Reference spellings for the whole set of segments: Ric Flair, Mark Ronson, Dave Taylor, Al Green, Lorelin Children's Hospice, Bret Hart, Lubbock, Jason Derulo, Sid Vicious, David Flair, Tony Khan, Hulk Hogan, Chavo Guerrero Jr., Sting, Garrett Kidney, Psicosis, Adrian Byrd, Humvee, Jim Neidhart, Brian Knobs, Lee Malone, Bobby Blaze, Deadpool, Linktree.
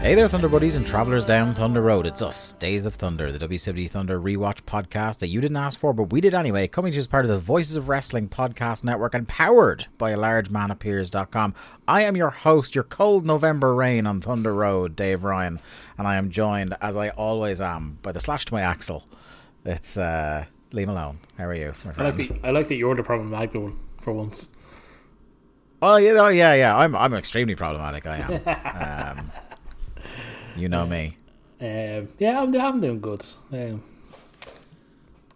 Hey there, Thunder Buddies and Travelers down Thunder Road. It's us, Days of Thunder, the WCW Thunder rewatch podcast that you didn't ask for, but we did anyway, coming to you as part of the Voices of Wrestling Podcast Network and powered by largemanapears.com. I am your host, your cold November rain on Thunder Road, Dave Ryan, and I am joined, as I always am, by the slash to my axle. It's Lee Malone. How are you, my friend? I like that you're the problematic one for once. Oh, you know, yeah. I'm extremely problematic, I am. You know me. I'm doing good.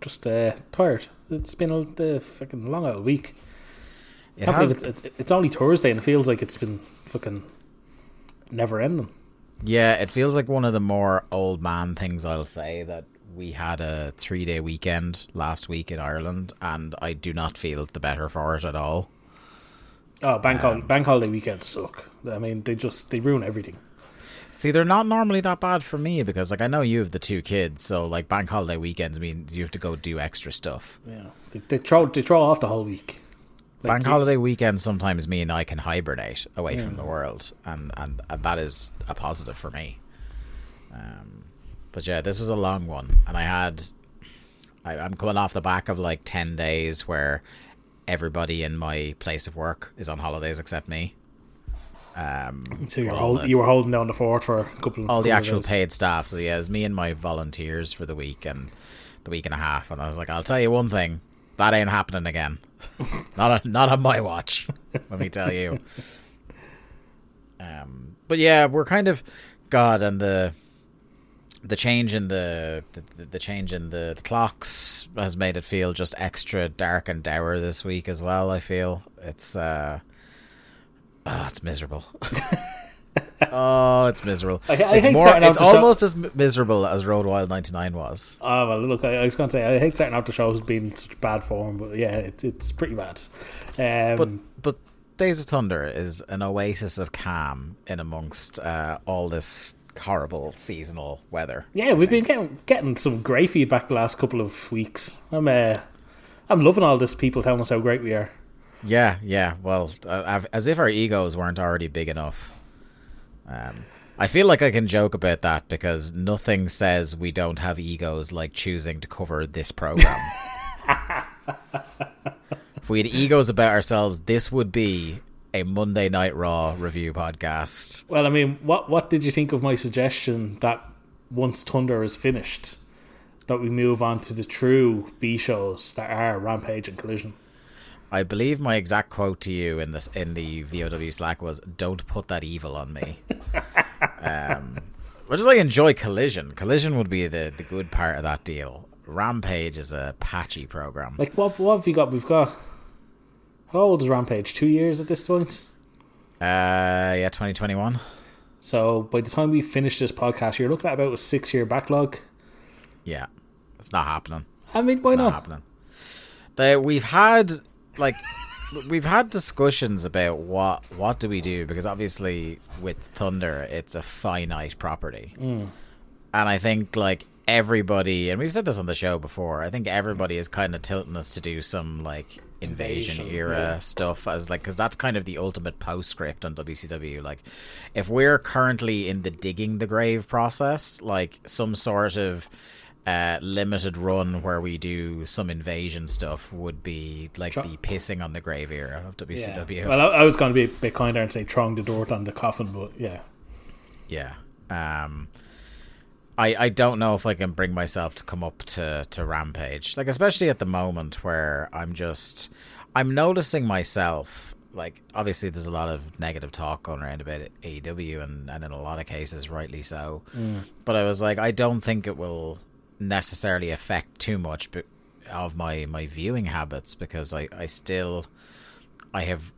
Just tired. It's been a fucking long old week. It's only Thursday and it feels like it's been fucking never ending. Yeah, it feels like one of the more old man things I'll say, that we had a 3-day weekend last week in Ireland and I do not feel the better for it at all. Oh, bank holiday weekends suck. I mean, they ruin everything. See, they're not normally that bad for me because, like, I know you have the two kids, so, like, bank holiday weekends means you have to go do extra stuff. Yeah, they throw off the whole week. Like, bank holiday weekends sometimes mean I can hibernate away from the world, and that is a positive for me. But yeah, this was a long one, and I'm coming off the back of like 10 days where everybody in my place of work is on holidays except me. So you were holding down the fort for a couple of all the actual paid staff. So yeah, it was me and my volunteers for the week and a half, and I was like, I'll tell you one thing, that ain't happening again. not on my watch. Let me tell you. But yeah, we're kind of and the change in the change in the clocks has made it feel just extra dark and dour this week as well. I feel it's miserable. It's miserable. It's almost as miserable as Road Wild 99 was. Oh well, look, I was going to say I hate starting off the show has been in such bad form, but yeah, it's pretty bad. But Days of Thunder is an oasis of calm in amongst all this horrible seasonal weather. Yeah, we've been getting some great feedback the last couple of weeks. I'm loving all this, people telling us how great we are. Yeah. Well, as if our egos weren't already big enough. I feel like I can joke about that because nothing says we don't have egos like choosing to cover this program. If we had egos about ourselves, this would be a Monday Night Raw review podcast. Well, I mean, what did you think of my suggestion that once Thunder is finished, that we move on to the true B shows that are Rampage and Collision? I believe my exact quote to you in the VOW Slack was, "Don't put that evil on me." Which is, I enjoy Collision. Collision would be the good part of that deal. Rampage is a patchy program. Like, what have we got? We've got, how old is Rampage? 2 years at this point? 2021. So by the time we finish this podcast, you're looking at about a 6-year backlog. Yeah, it's not happening. I mean, why not? that we've had, like, we've had discussions about what do we do, because obviously with Thunder it's a finite property, and I think like everybody, and we've said this on the show before, I think everybody is kind of tilting us to do some like invasion era stuff, as like, because that's kind of the ultimate postscript on WCW. Like, if we're currently in the digging the grave process, like some sort of limited run where we do some invasion stuff would be like the pissing on the grave era of WCW. Yeah. Well, I was going to be a bit kinder and say throwing the dirt on the coffin, but yeah. I don't know if I can bring myself to come up to Rampage, like especially at the moment where I'm noticing myself. Like, obviously there's a lot of negative talk going around about AEW, and in a lot of cases rightly so. But I was like, I don't think it will necessarily affect too much of my viewing habits, because I have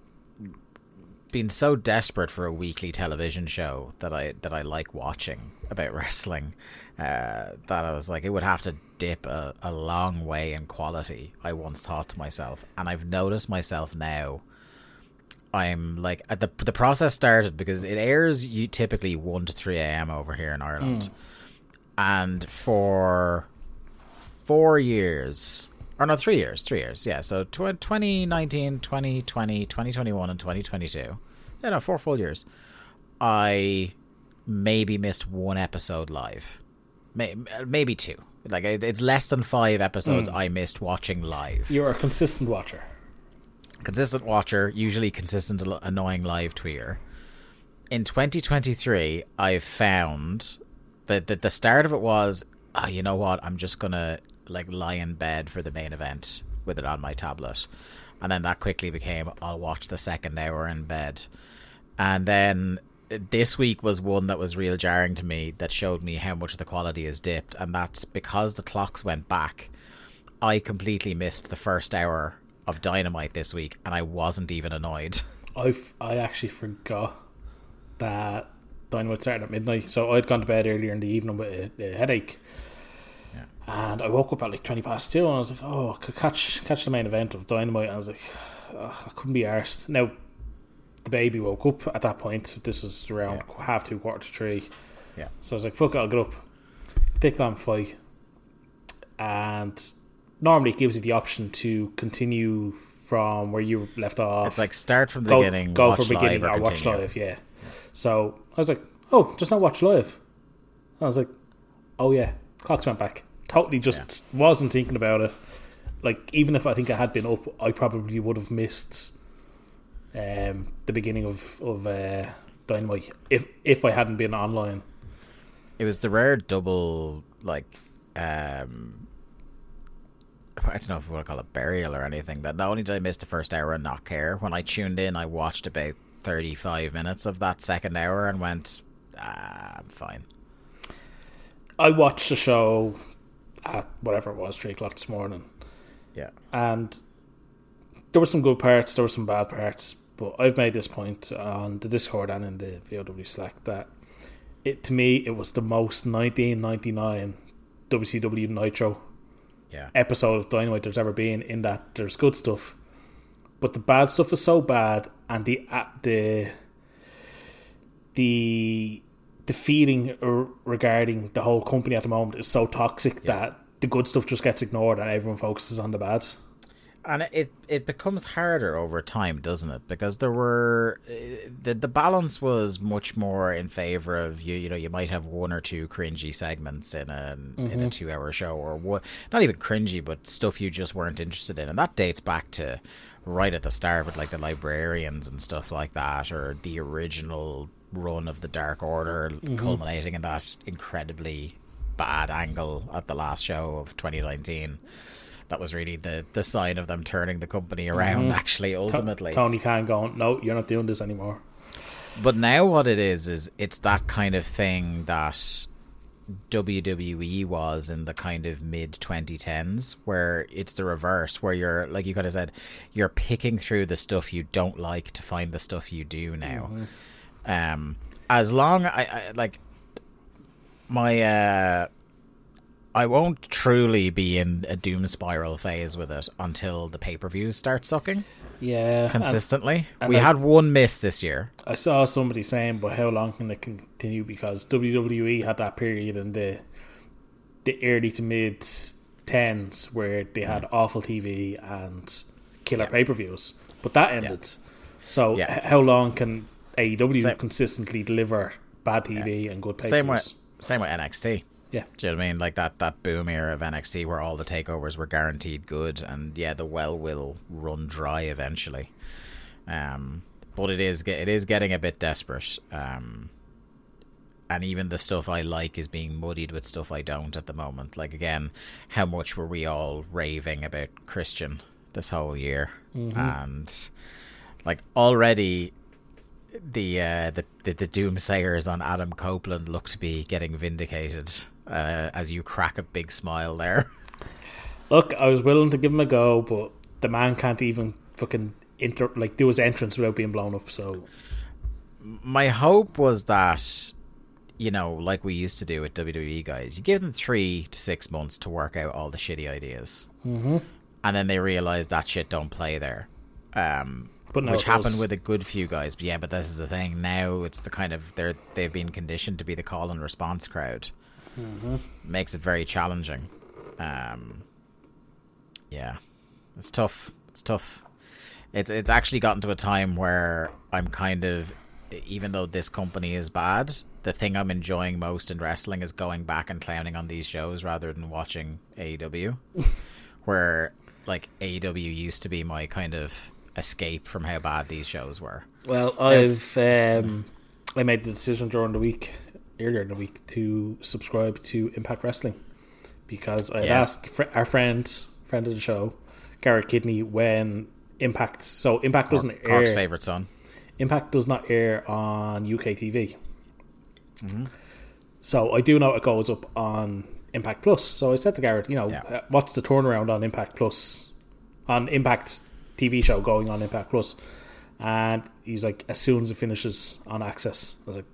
been so desperate for a weekly television show that I like watching about wrestling, that I was like, it would have to dip a long way in quality, I once thought to myself. And I've noticed myself now, I'm like, at the process started because it airs typically 1 to 3 a.m. over here in Ireland. And for 3 years. Yeah. So 2019, 2020, 2021 and 2022. Yeah, no, 4 full years. I maybe missed 1 episode live. Maybe 2. Like, it's less than 5 episodes I missed watching live. You're a consistent watcher. Usually consistent annoying live tweeter. In 2023, I've found... The start of it was, you know what, I'm just going to like lie in bed for the main event with it on my tablet. And then that quickly became, I'll watch the second hour in bed. And then this week was one that was real jarring to me, that showed me how much the quality is dipped. And that's because the clocks went back. I completely missed the first hour of Dynamite this week, and I wasn't even annoyed. I actually forgot that Dynamite started at midnight, so I'd gone to bed earlier in the evening with a headache, and I woke up at like 20 past 2, and I was like, I could catch the main event of Dynamite, and I was like, I couldn't be arsed. Now the baby woke up at that point, this was around 1:30, 2:45, so I was like, fuck it, I'll get up, clicked on fight, and normally it gives you the option to continue from where you left off. It's like start from the beginning, go from beginning, or watch live. So I was like, just not watch live. And I was like, clocks went back. Totally just wasn't thinking about it. Like, even if I think I had been up, I probably would have missed the beginning of Dynamite if I hadn't been online. It was the rare double, like, I don't know if we want to call it burial or anything, that not only did I miss the first hour and not care, when I tuned in, I watched about 35 minutes of that second hour and went, I'm fine. I watched the show at whatever it was, 3:00 this morning. Yeah. And there were some good parts, there were some bad parts, but I've made this point on the Discord and in the VOW Slack that to me, it was the most 1999 WCW Nitro episode of Dynamite there's ever been, in that there's good stuff, but the bad stuff is so bad, and the feeling regarding the whole company at the moment is so toxic that the good stuff just gets ignored and everyone focuses on the bad. And it becomes harder over time, doesn't it? Because there were the balance was much more in favor of you know, you might have 1 or 2 cringy segments in a 2-hour show, or one, not even cringy, but stuff you just weren't interested in, and that dates back to right at the start with like the Librarians and stuff like that, or the original run of the Dark Order, culminating in that incredibly bad angle at the last show of 2019. That was really the sign of them turning the company around, actually, ultimately. Tony Khan going, no, you're not doing this anymore. But now what it is it's that kind of thing that WWE was in the kind of mid-2010s, where it's the reverse, where you're, like you kind of said, you're picking through the stuff you don't like to find the stuff you do now. As long, I like, my... I won't truly be in a doom spiral phase with it until the pay-per-views start sucking. Yeah. Consistently. And we had one miss this year. I saw somebody saying, but how long can it continue? Because WWE had that period in the early to mid-10s where they had awful TV and killer pay-per-views. But that ended. Yeah. So how long can AEW consistently deliver bad TV and good pay-per-views? Same with NXT. Yeah. Do you know what I mean? Like that boom era of NXT where all the takeovers were guaranteed good, and the well will run dry eventually. But it is getting a bit desperate. And even the stuff I like is being muddied with stuff I don't at the moment. Like, again, how much were we all raving about Christian this whole year? Mm-hmm. And like already the doomsayers on Adam Copeland look to be getting vindicated as you crack a big smile there. Look, I was willing to give him a go, but the man can't even fucking do his entrance without being blown up. So my hope was that, like we used to do with WWE guys, you give them 3 to 6 months to work out all the shitty ideas, mm-hmm. and then they realize that shit don't play there. But no, which happened with a good few guys. But but this is the thing. Now it's the kind of they've been conditioned to be the call and response crowd. Mm-hmm. Makes it very challenging. It's tough. It's actually gotten to a time where I'm kind of, even though this company is bad, the thing I'm enjoying most in wrestling is going back and clowning on these shows rather than watching AEW, where like AEW used to be my kind of escape from how bad these shows were. Well, I made the decision earlier in the week to subscribe to Impact Wrestling, because I asked our friend of the show, Garrett Kidney, when Impact. So Impact doesn't air. Cork's favorite son. Impact does not air on UK TV. Mm-hmm. So I do know it goes up on Impact Plus. So I said to Garrett, what's the turnaround on Impact Plus, on Impact TV show going on Impact Plus? And he was like, as soon as it finishes on Access. I was like,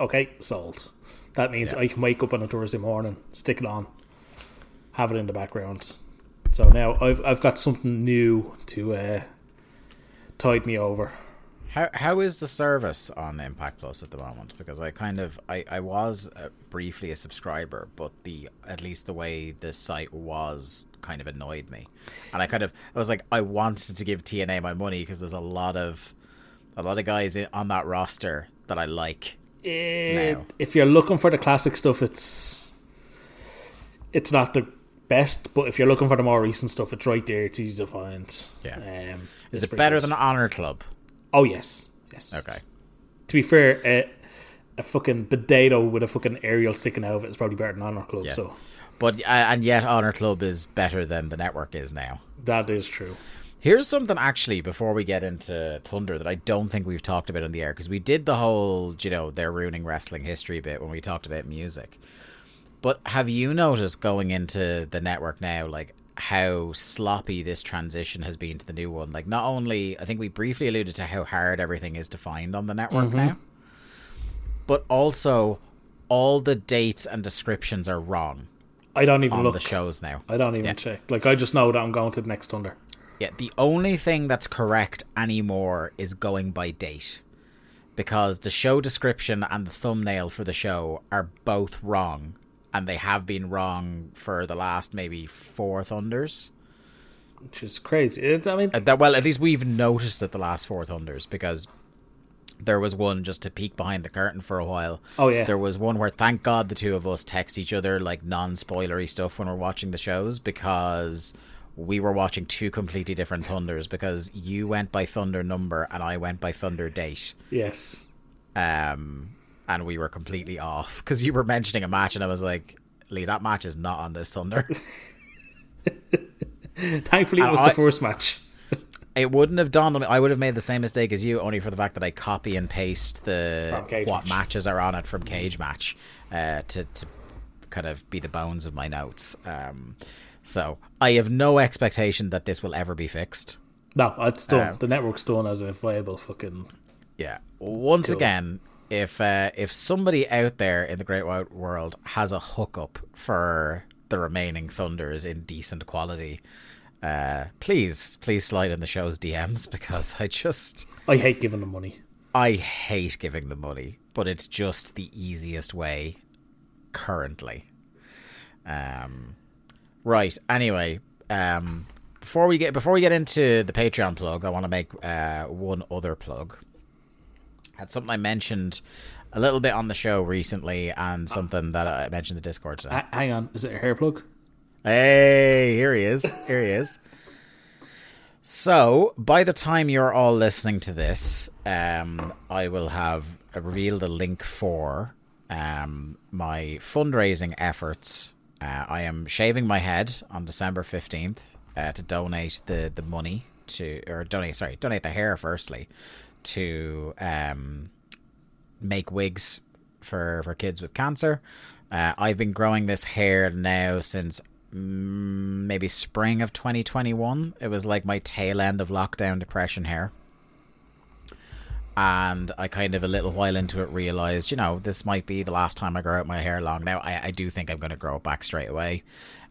okay, sold. That means I can wake up on a Thursday morning, stick it on, have it in the background. So now I've got something new to tide me over. How is the service on Impact Plus at the moment? Because I kind of I was briefly a subscriber, but at least the way the site was kind of annoyed me, and I was like, I wanted to give TNA my money because there's a lot of guys on that roster that I like. If you're looking for the classic stuff, it's not the best, but if you're looking for the more recent stuff, it's right there. It's easy to find. Yeah, is it better than Honor Club? Oh, yes. Okay. To be fair, a fucking potato with a fucking aerial sticking out of it is probably better than Honor Club. Yeah. So, but and yet Honor Club is better than the network is now. That is true. Here's something actually before we get into Thunder that I don't think we've talked about on the air, because we did the whole, they're ruining wrestling history bit when we talked about music. But have you noticed going into the network now, like, how sloppy this transition has been to the new one? Like, not only, I think we briefly alluded to how hard everything is to find on the network, mm-hmm. now, but also all the dates and descriptions are wrong. I don't even look at the shows now. I don't even check. Like, I just know that I'm going to the next Thunder. Yeah, the only thing that's correct anymore is going by date, because the show description and the thumbnail for the show are both wrong. And they have been wrong for the last maybe 4 Thunders. Which is crazy. At least we've noticed it the last 4 Thunders, because there was one, just to peek behind the curtain for a while. Oh, yeah. There was one where, thank God, the two of us text each other like non-spoilery stuff when we're watching the shows, because we were watching 2 completely different Thunders, because you went by Thunder number and I went by Thunder date. Yes. And we were completely off, because you were mentioning a match and I was like, Lee, that match is not on this Thunder. Thankfully, it was the first match. It wouldn't have dawned on me. I would have made the same mistake as you, only for the fact that I copy and paste matches are on it from Cage Match to kind of be the bones of my notes. So I have no expectation that this will ever be fixed. No, it's done. The network's done as a viable fucking... Yeah. Once again... If somebody out there in the great wide world has a hookup for the remaining Thunder is in decent quality, please slide in the show's DMs, because I hate giving them money. I hate giving them money, but it's just the easiest way currently. Right. Anyway, before we get into the Patreon plug, I want to make one other plug. That's something I mentioned a little bit on the show recently, and something that I mentioned in the Discord today. Hang on, is it a hair plug? Hey, here he is. So, by the time you're all listening to this, I will have revealed a link for my fundraising efforts. I am shaving my head on December 15th to donate the money to, or donate the hair firstly, to make wigs for kids with cancer. I've been growing this hair now since maybe spring of 2021. It was like my tail end of lockdown depression hair. And I kind of a little while into it realized, this might be the last time I grow out my hair long. Now, I do think I'm going to grow it back straight away.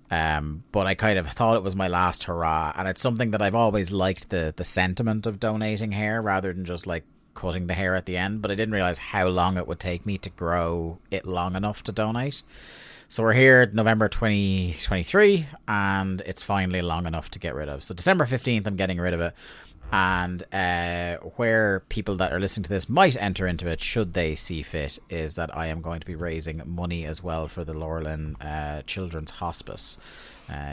But I kind of thought it was my last hurrah. And it's something that I've always liked, the sentiment of donating hair rather than just like cutting the hair at the end. But I didn't realize how long it would take me to grow it long enough to donate. So we're here November 2023 and it's finally long enough to get rid of. So December 15th, I'm getting rid of it. And where people that are listening to this might enter into it, should they see fit, is that I am going to be raising money as well for the Lorelin Children's Hospice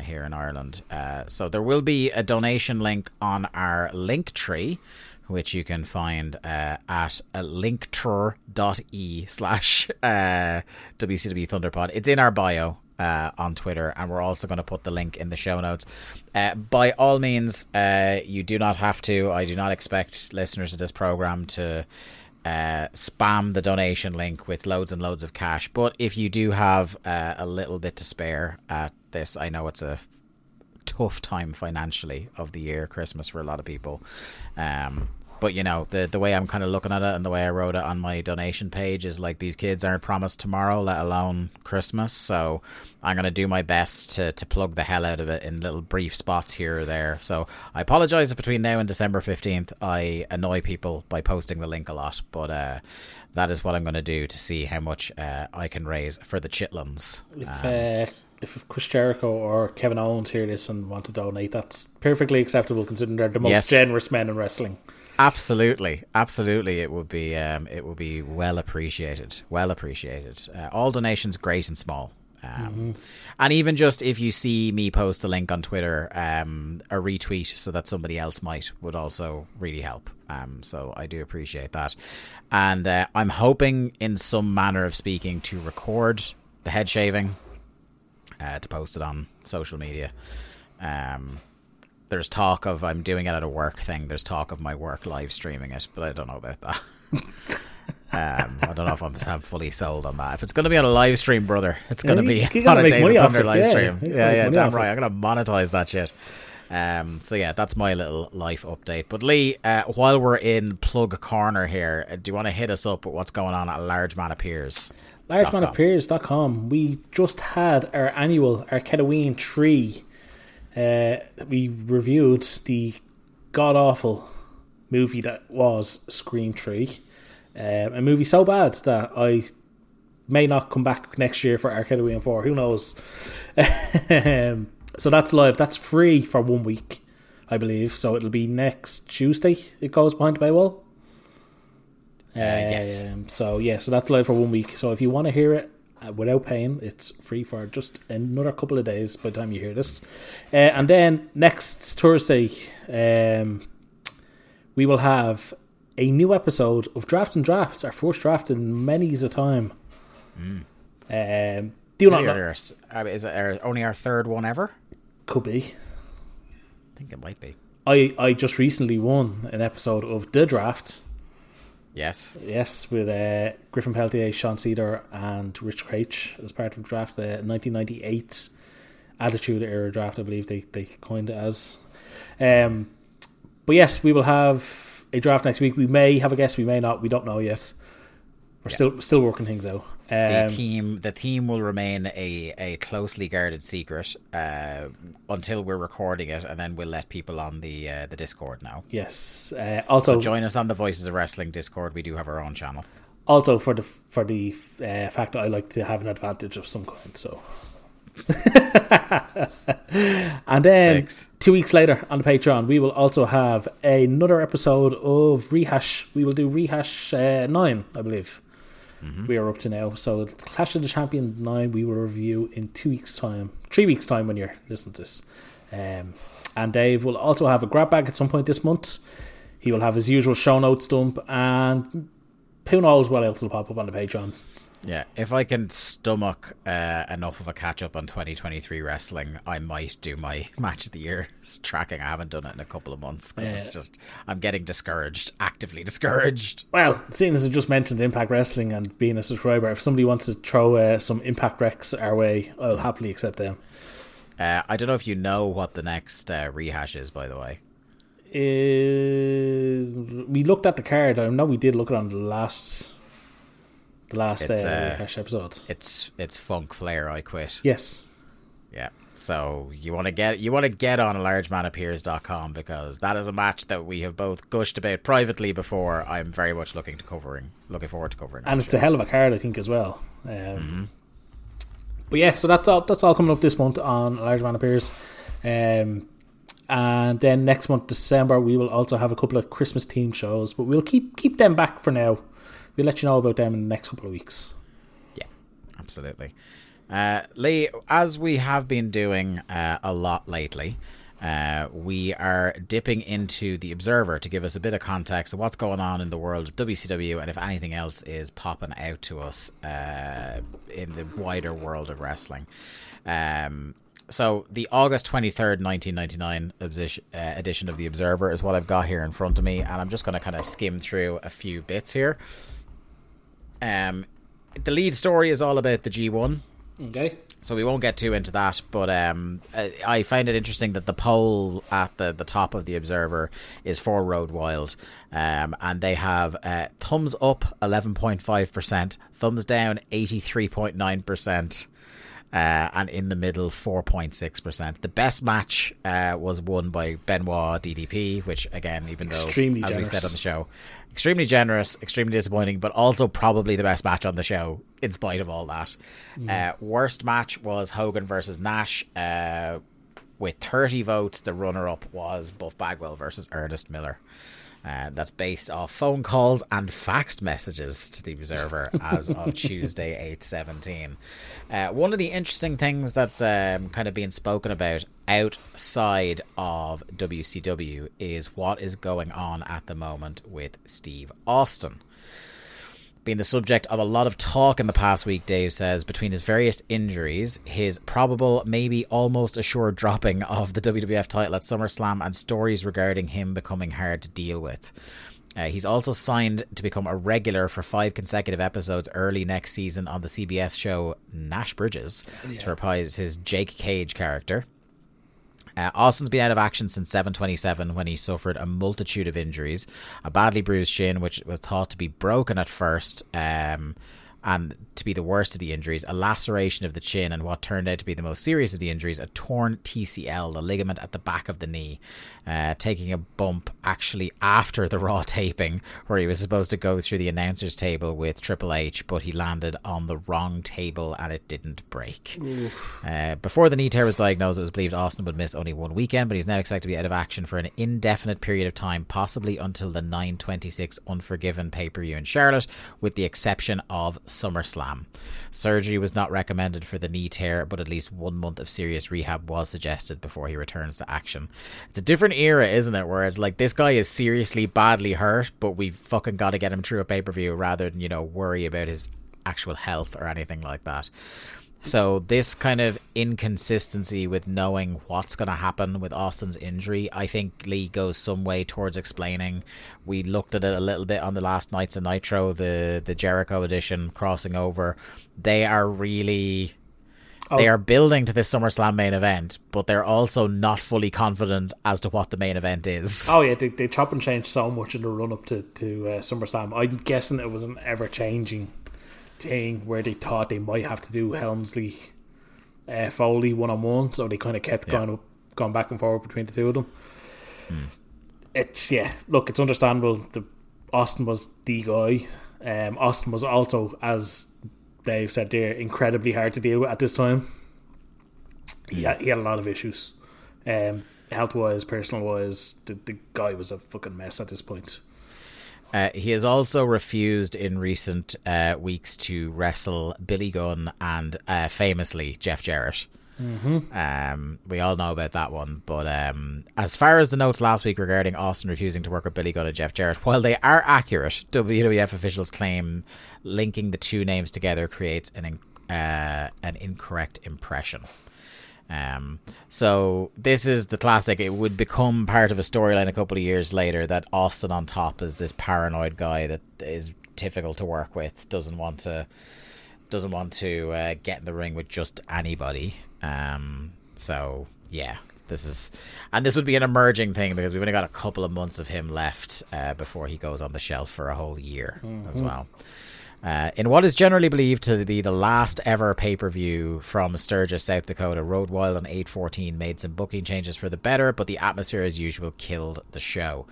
here in Ireland. So there will be a donation link on our Linktree, which you can find at linktree.ee/WCW Thunderpod. It's in our bio on Twitter, and we're also going to put the link in the show notes. By all means, you do not have to. I do not expect listeners to this program to spam the donation link with loads and loads of cash. But if you do have a little bit to spare at this, I know it's a tough time financially of the year, Christmas for a lot of people. But, the way I'm kind of looking at it and the way I wrote it on my donation page is like, these kids aren't promised tomorrow, let alone Christmas. So I'm going to do my best to plug the hell out of it in little brief spots here or there. So I apologize if between now and December 15th, I annoy people by posting the link a lot. But that is what I'm going to do to see how much I can raise for the Chitlins. If Chris Jericho or Kevin Owens hear this and want to donate, that's perfectly acceptable considering they're the most generous men in wrestling. Absolutely, it would be well appreciated. All donations, great and small, and even just if you see me post a link on Twitter, a retweet so that somebody else might, would also really help. So I do appreciate that, and I'm hoping in some manner of speaking to record the head shaving to post it on social media. There's talk of I'm doing it at a work thing. There's talk of my work live streaming it, but I don't know about that. I don't know if I'm fully sold on that. If it's going to be on a live stream, brother, it's going to be on a Days of Thunder live stream. Yeah, damn right. I'm going to monetize that shit. So yeah, that's my little life update. But Lee, while we're in plug corner here, do you want to hit us up with what's going on at Large Man Appears? largemanapears.com. We just had our annual Arcadoween 3. We reviewed the god awful movie that was Scream 3, a movie so bad that I may not come back next year for Arcadeween 4. Who knows? So that's live. That's free for 1 week, I believe. So it'll be next Tuesday. It goes behind the paywall. Yes. So that's live for 1 week. So if you want to hear it without paying, it's free for just another couple of days by the time you hear this, and then next Thursday we will have a new episode of Draft and Drafts, our first draft in many's a time. Do you not know, is it only our third one ever? Could be. I think it might be. I just recently won an episode of The Draft. Yes, with Griffin Peltier, Sean Cedar, and Rich Craich as part of the draft, the 1998 Attitude Era draft, I believe they coined it as. But yes, we will have a draft next week. We may have a guest, we may not. We don't know yet. We're still working things out. The theme will remain a closely guarded secret until we're recording it, and then we'll let people on the Discord know. Yes. Also, so join us on the Voices of Wrestling Discord. We do have our own channel. Also, for the fact that I like to have an advantage of some kind, so. And then Thanks. 2 weeks later on the Patreon, we will also have another episode of Rehash. We will do Rehash 9, I believe. We are up to now. So Clash of the Champions 9 we will review in 2 weeks time, 3 weeks time when you're listening to this. And Dave will also have a grab bag at some point this month. He will have his usual show notes dump, and who knows what else will pop up on the Patreon. Yeah, if I can stomach enough of a catch up on 2023 wrestling, I might do my match of the year tracking. I haven't done it in a couple of months because it's just, I'm getting discouraged, actively discouraged. Well, seeing as I've just mentioned Impact Wrestling and being a subscriber, if somebody wants to throw some Impact Recs our way, I'll happily accept them. I don't know if you know what the next rehash is, by the way. We looked at the card. I know we did look at it on the last Rehash episode. It's Funk Flair I Quit. Yes. Yeah. So you want to get on largemanapears.com, because that is a match that we have both gushed about privately before. I'm very much looking forward to covering. And it's a hell of a card, I think, as well. But yeah, so that's all coming up this month on Large Man Appears. And then next month, December, we will also have a couple of Christmas themed shows, but we'll keep them back for now. We'll let you know about them in the next couple of weeks. Yeah, absolutely. Lee, as we have been doing a lot lately, we are dipping into the Observer to give us a bit of context of what's going on in the world of WCW, and if anything else is popping out to us in the wider world of wrestling. So the August 23rd, 1999 edition of the Observer is what I've got here in front of me, and I'm just going to kind of skim through a few bits here. The lead story is all about the G1. Okay. So we won't get too into that, but I find it interesting that the poll at the top of the Observer is for Road Wild, and they have thumbs up 11.5%, thumbs down 83.9%, and in the middle 4.6%. The best match was won by Benoit DDP, which again, even though, as we said on the show, extremely generous, extremely disappointing, but also probably the best match on the show in spite of all that. Worst match was Hogan versus Nash with 30 votes. The runner-up was Buff Bagwell versus Ernest Miller. That's based off phone calls and faxed messages to the Observer as of Tuesday, 8/17. One of the interesting things that's kind of being spoken about outside of WCW is what is going on at the moment with Steve Austin. Been the subject of a lot of talk in the past week, Dave says, between his various injuries, his probable, maybe almost assured dropping of the WWF title at SummerSlam, and stories regarding him becoming hard to deal with. He's also signed to become a regular for 5 consecutive episodes early next season on the CBS show Nash Bridges to reprise his Jake Cage character. Austin's been out of action since 7/27, when he suffered a multitude of injuries. A badly bruised shin, which was thought to be broken at first, and to be the worst of the injuries, a laceration of the chin, and what turned out to be the most serious of the injuries, a torn TCL, the ligament at the back of the knee, taking a bump actually after the Raw taping, where he was supposed to go through the announcer's table with Triple H, but he landed on the wrong table and it didn't break. Before the knee tear was diagnosed, it was believed Austin would miss only one weekend, but he's now expected to be out of action for an indefinite period of time, possibly until the 9/26 Unforgiven pay-per-view in Charlotte, with the exception of SummerSlam. Surgery was not recommended for the knee tear, but at least 1 month of serious rehab was suggested before he returns to action. It's a different era, isn't it, where it's like, this guy is seriously badly hurt, but we've fucking got to get him through a pay-per-view rather than, you know, worry about his actual health or anything like that. So this kind of inconsistency with knowing what's going to happen with Austin's injury, I think, Lee, goes some way towards explaining. We looked at it a little bit on the last nights of Nitro, the Jericho edition, crossing over. They are really... They are building to this SummerSlam main event, but they're also not fully confident as to what the main event is. Oh yeah, they chop and change so much in the run-up to SummerSlam. I'm guessing it was an ever-changing thing where they thought they might have to do Helmsley, Foley one-on-one, so they kind of kept going back and forward between the two of them. It's look, it's understandable. The Austin was the guy. Austin was also, as Dave said there, incredibly hard to deal with at this time. He had a lot of issues, health wise, personal wise. The guy was a fucking mess at this point. He has also refused in recent weeks to wrestle Billy Gunn and famously Jeff Jarrett. Mm-hmm. We all know about that one, but as far as the notes last week regarding Austin refusing to work with Billy Gunn and Jeff Jarrett, while they are accurate, WWF officials claim linking the two names together creates an incorrect impression. So this is the classic. It would become part of a storyline a couple of years later that Austin on top is this paranoid guy that is difficult to work with, doesn't want to get in the ring with just anybody. So yeah, this would be an emerging thing because we've only got a couple of months of him left before he goes on the shelf for a whole year as well. In what is generally believed to be the last ever pay-per-view from Sturgis, South Dakota, Road Wild on 8/14 made some booking changes for the better, but the atmosphere as usual killed the show.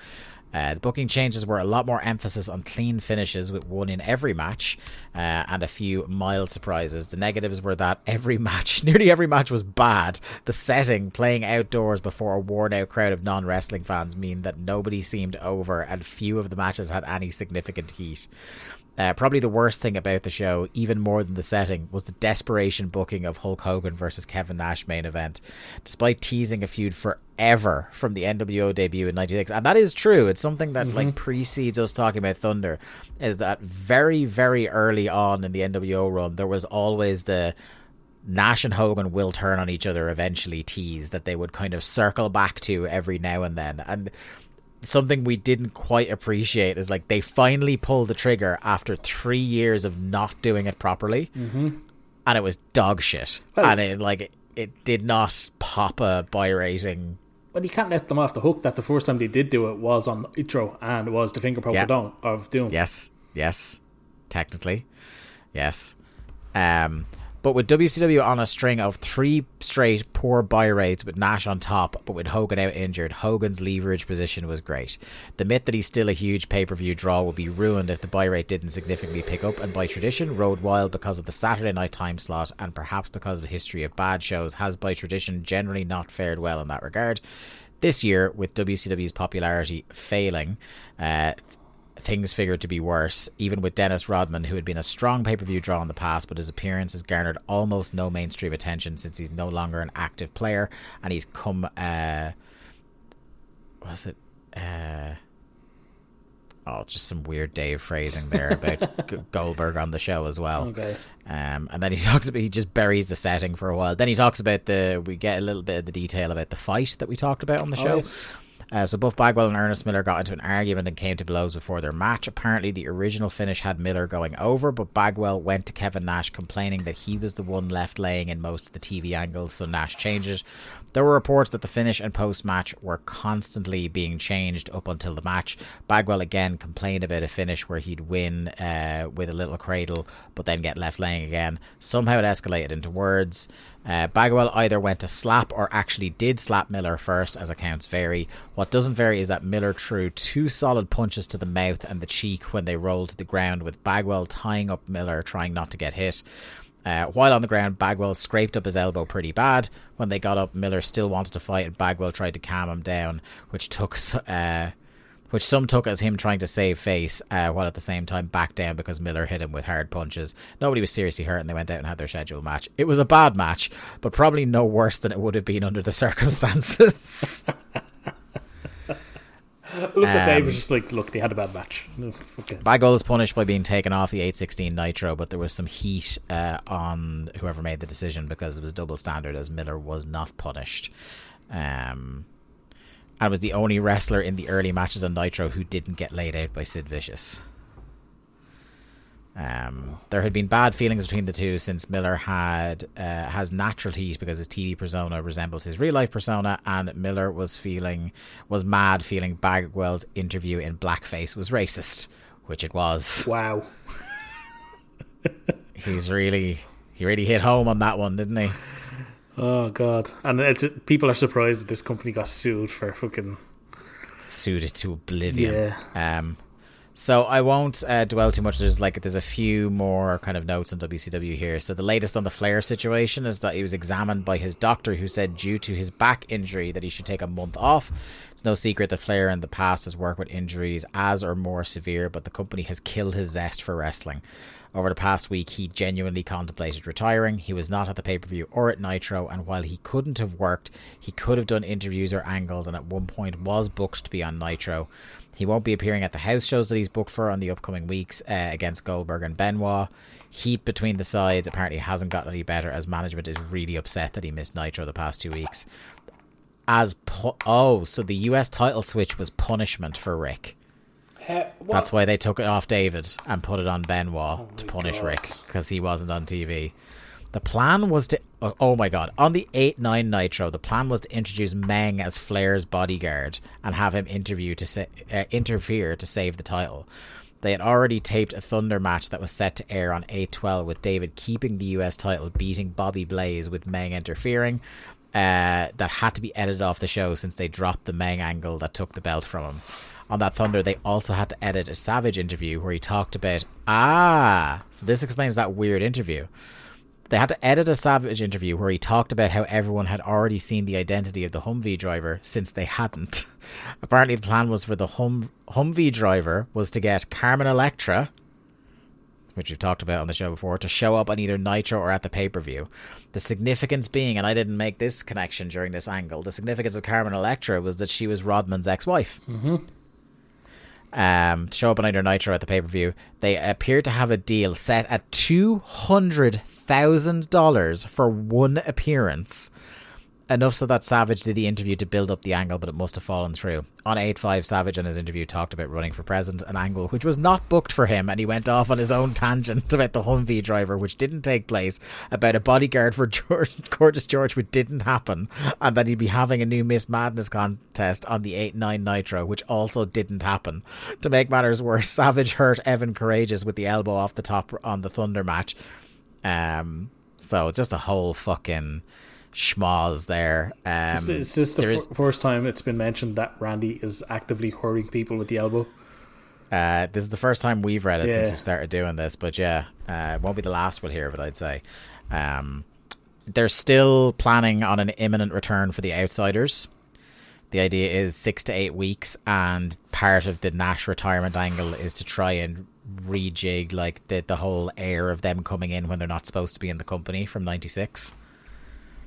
The booking changes were a lot more emphasis on clean finishes, with one in every match, and a few mild surprises. The negatives were that nearly every match was bad. The setting, playing outdoors before a worn-out crowd of non-wrestling fans, mean that nobody seemed over, and few of the matches had any significant heat. Probably the worst thing about the show, even more than the setting, was the desperation booking of Hulk Hogan versus Kevin Nash main event. Despite teasing a feud forever from the NWO debut in '96, and that is true, it's something that like precedes us talking about Thunder, is that very, very early on in the NWO run, there was always the Nash and Hogan will turn on each other eventually tease that they would kind of circle back to every now and then. And something we didn't quite appreciate is like they finally pulled the trigger after 3 years of not doing it properly, and it was dog shit. Well, and it did not pop a buy rating. Well, you can't let them off the hook that the first time they did do it was on Nitro and was the finger poke of Doom. Yes, technically, yes. But with WCW on a string of three straight poor buy rates with Nash on top, but with Hogan out injured, Hogan's leverage position was great. The myth that he's still a huge pay-per-view draw would be ruined if the buy rate didn't significantly pick up, and by tradition, Road Wild, because of the Saturday night time slot and perhaps because of the history of bad shows, has by tradition generally not fared well in that regard. This year, with WCW's popularity failing, things figured to be worse, even with Dennis Rodman, who had been a strong pay-per-view draw in the past, but his appearance has garnered almost no mainstream attention since he's no longer an active player, and he's come just some weird Dave phrasing there about Goldberg on the show as well. Okay. And then he just buries the setting for a while. Then he talks about we get a little bit of the detail about the fight that we talked about on the show. Yes. So Buff Bagwell and Ernest Miller got into an argument and came to blows before their match. Apparently, the original finish had Miller going over, but Bagwell went to Kevin Nash complaining that he was the one left laying in most of the TV angles, so Nash changed it. There were reports that the finish and post-match were constantly being changed up until the match. Bagwell again complained about a finish where he'd win with a little cradle, but then get left laying again. Somehow it escalated into words. Bagwell either went to slap or actually did slap Miller first, as accounts vary. What doesn't vary is that Miller threw two solid punches to the mouth and the cheek when they rolled to the ground, with Bagwell tying up Miller, trying not to get hit. While on the ground, Bagwell scraped up his elbow pretty bad. When they got up, Miller still wanted to fight and Bagwell tried to calm him down, which some took as him trying to save face, while at the same time back down because Miller hit him with hard punches. Nobody was seriously hurt and they went out and had their scheduled match. It was a bad match, but probably no worse than it would have been under the circumstances. Dave was just like, look, they had a bad match. Okay. Bagwell is punished by being taken off the 8/16 Nitro, but there was some heat on whoever made the decision because it was double standard, as Miller was not punished. And was the only wrestler in the early matches on Nitro who didn't get laid out by Sid Vicious. There had been bad feelings between the two since Miller has natural heat because his TV persona resembles his real life persona, and Miller was mad feeling Bagwell's interview in blackface was racist, which it was. Wow. He really hit home on that one, didn't he? Oh God! And people are surprised that this company got sued for fucking sued to oblivion. Yeah. So I won't dwell too much. There's a few more kind of notes on WCW here. So the latest on the Flair situation is that he was examined by his doctor, who said due to his back injury that he should take a month off. It's no secret that Flair in the past has worked with injuries as or more severe, but the company has killed his zest for wrestling. Over the past week, he genuinely contemplated retiring. He was not at the pay-per-view or at Nitro, and while he couldn't have worked, he could have done interviews or angles, and at one point was booked to be on Nitro. He won't be appearing at the house shows that he's booked for on the upcoming weeks against Goldberg and Benoit. Heat between the sides apparently hasn't gotten any better, as management is really upset that he missed Nitro the past 2 weeks. So the US title switch was punishment for Rick. That's why they took it off David and put it on Benoit to punish Rick, because he wasn't on TV. The plan was to... Oh my God. On the 8-9 Nitro, the plan was to introduce Meng as Flair's bodyguard and have him interfere to save the title. They had already taped a Thunder match that was set to air on 8-12, with David keeping the US title, beating Bobby Blaze with Meng interfering. That had to be edited off the show since they dropped the Meng angle that took the belt from him. On that Thunder, they also had to edit a Savage interview where he talked about... So this explains that weird interview. They had to edit a Savage interview where he talked about how everyone had already seen the identity of the Humvee driver, since they hadn't. Apparently the plan was for the Humvee driver was to get Carmen Electra, which we've talked about on the show before, to show up on either Nitro or at the pay-per-view. The significance being, and I didn't make this connection during this angle, the significance of Carmen Electra was that she was Rodman's ex-wife. Mm-hmm. To show up on either Nitro or at the pay-per-view. They appear to have a deal set at $200,000 for one appearance. Enough so that Savage did the interview to build up the angle, but it must have fallen through. On 8-5, Savage in his interview talked about running for president, an angle which was not booked for him, and he went off on his own tangent about the Humvee driver, which didn't take place, about a bodyguard for Gorgeous George, which didn't happen, and that he'd be having a new Miss Madness contest on the 8-9 Nitro, which also didn't happen. To make matters worse, Savage hurt Evan Courageous with the elbow off the top on the Thunder match. So just a whole fucking... schmoz there. Is this the first time it's been mentioned that Randy is actively hurting people with the elbow? This is the first time we've read it since we started doing this, but it won't be the last we'll hear of it, I'd say. They're still planning on an imminent return for the Outsiders. The idea is 6 to 8 weeks, and part of the Nash retirement angle is to try and rejig like the whole air of them coming in when they're not supposed to be in the company from 96.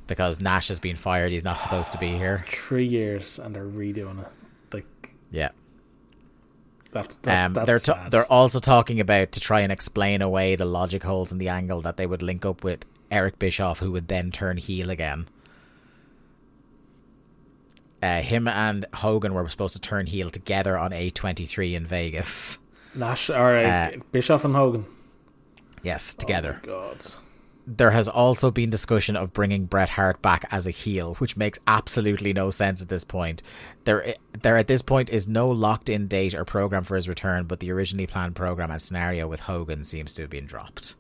Because Nash has been fired, he's not supposed to be here. 3 years, and they're redoing it. That's sad. They're also talking about to try and explain away the logic holes in the angle that they would link up with Eric Bischoff, who would then turn heel again. Him and Hogan were supposed to turn heel together on A23 in Vegas. Bischoff and Hogan. Yes, together. Oh my God. There has also been discussion of bringing Bret Hart back as a heel, which makes absolutely no sense at this point. There at this point is no locked-in date or program for his return, but the originally planned program and scenario with Hogan seems to have been dropped.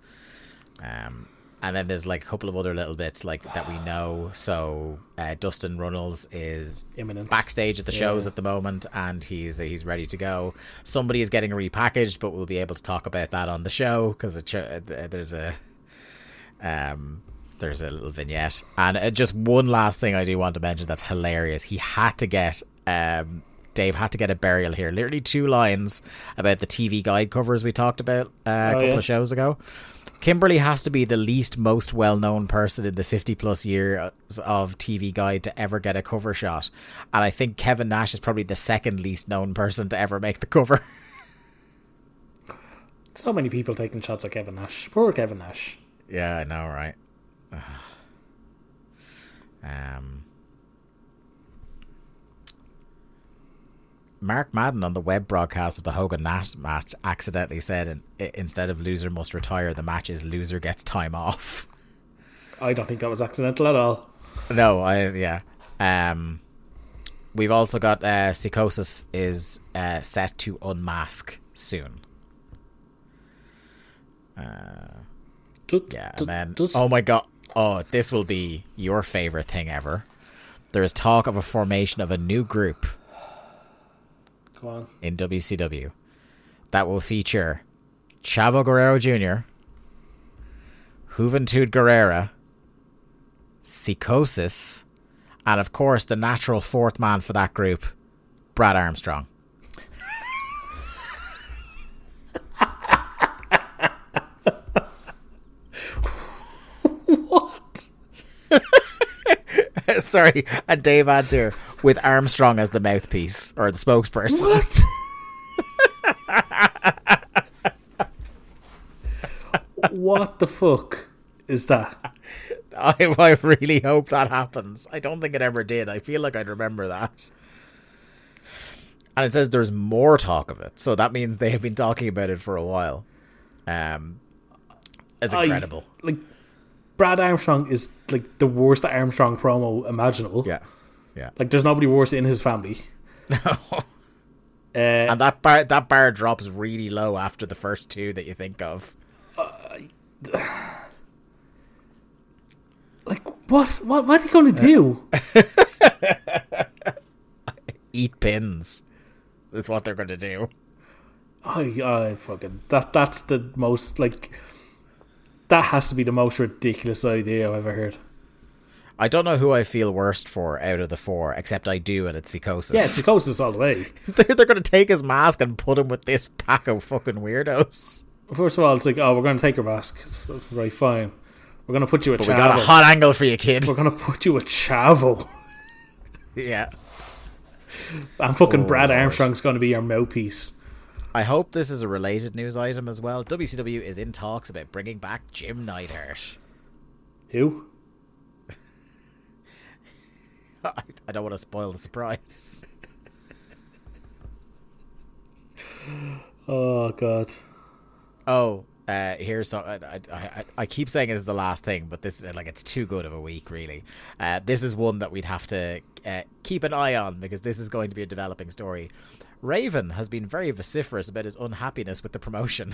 And then there's a couple of other little bits that we know. So Dustin Runnels is imminent backstage at the shows at the moment, and he's ready to go. Somebody is getting repackaged, but we'll be able to talk about that on the show because there's a little vignette. And just one last thing I do want to mention that's hilarious. He had to get Dave had to get a burial here. Literally 2 lines about the TV guide covers we talked about a couple of shows ago. Kimberly has to be the least most well-known person in the 50 plus years of TV guide to ever get a cover shot, and I think Kevin Nash is probably the second least known person to ever make the cover. So many people taking shots at Kevin Nash. Poor Kevin Nash. Yeah, I know, right? Mark Madden on the web broadcast of the Hogan Nash match accidentally said, instead of loser must retire, the match is loser gets time off. I don't think that was accidental at all. No, we've also got Psicosis is set to unmask soon. Yeah, man. Oh my god. Oh, this will be your favorite thing ever. There is talk of a formation of a new group. Go on. In WCW. That will feature Chavo Guerrero Jr., Juventud Guerrera, Psicosis, and of course the natural fourth man for that group, Brad Armstrong. What? Sorry, and Dave adds here, with Armstrong as the mouthpiece, or the spokesperson. What? What the fuck is that? I really hope that happens. I don't think it ever did. I feel like I'd remember that. And it says there's more talk of it, so that means they have been talking about it for a while. It's incredible. Brad Armstrong is the worst Armstrong promo imaginable. Yeah, yeah. There's nobody worse in his family. No. And that bar drops really low after the first two that you think of. What are you going to do? Eat pins. That's what they're going to do. I fucking that's the most that has to be the most ridiculous idea I've ever heard. I don't know who I feel worst for out of the four, except I do, and it's Psicosis. Yeah, Psicosis all the way. They're going to take his mask and put him with this pack of fucking weirdos. First of all, it's we're going to take your mask. Right, fine. We're going to put you a Chavo. We got a hot angle for you, kid. We're going to put you a Chavo. Yeah. And fucking Brad Armstrong's going to be your mouthpiece. I hope this is a related news item as well. WCW is in talks about bringing back Jim Neidhart. Who? I don't want to spoil the surprise. Oh god. Oh, here's some, I keep saying it's the last thing, but this is it's too good of a week, really. This is one that we'd have to keep an eye on, because this is going to be a developing story. Raven has been very vociferous about his unhappiness with the promotion.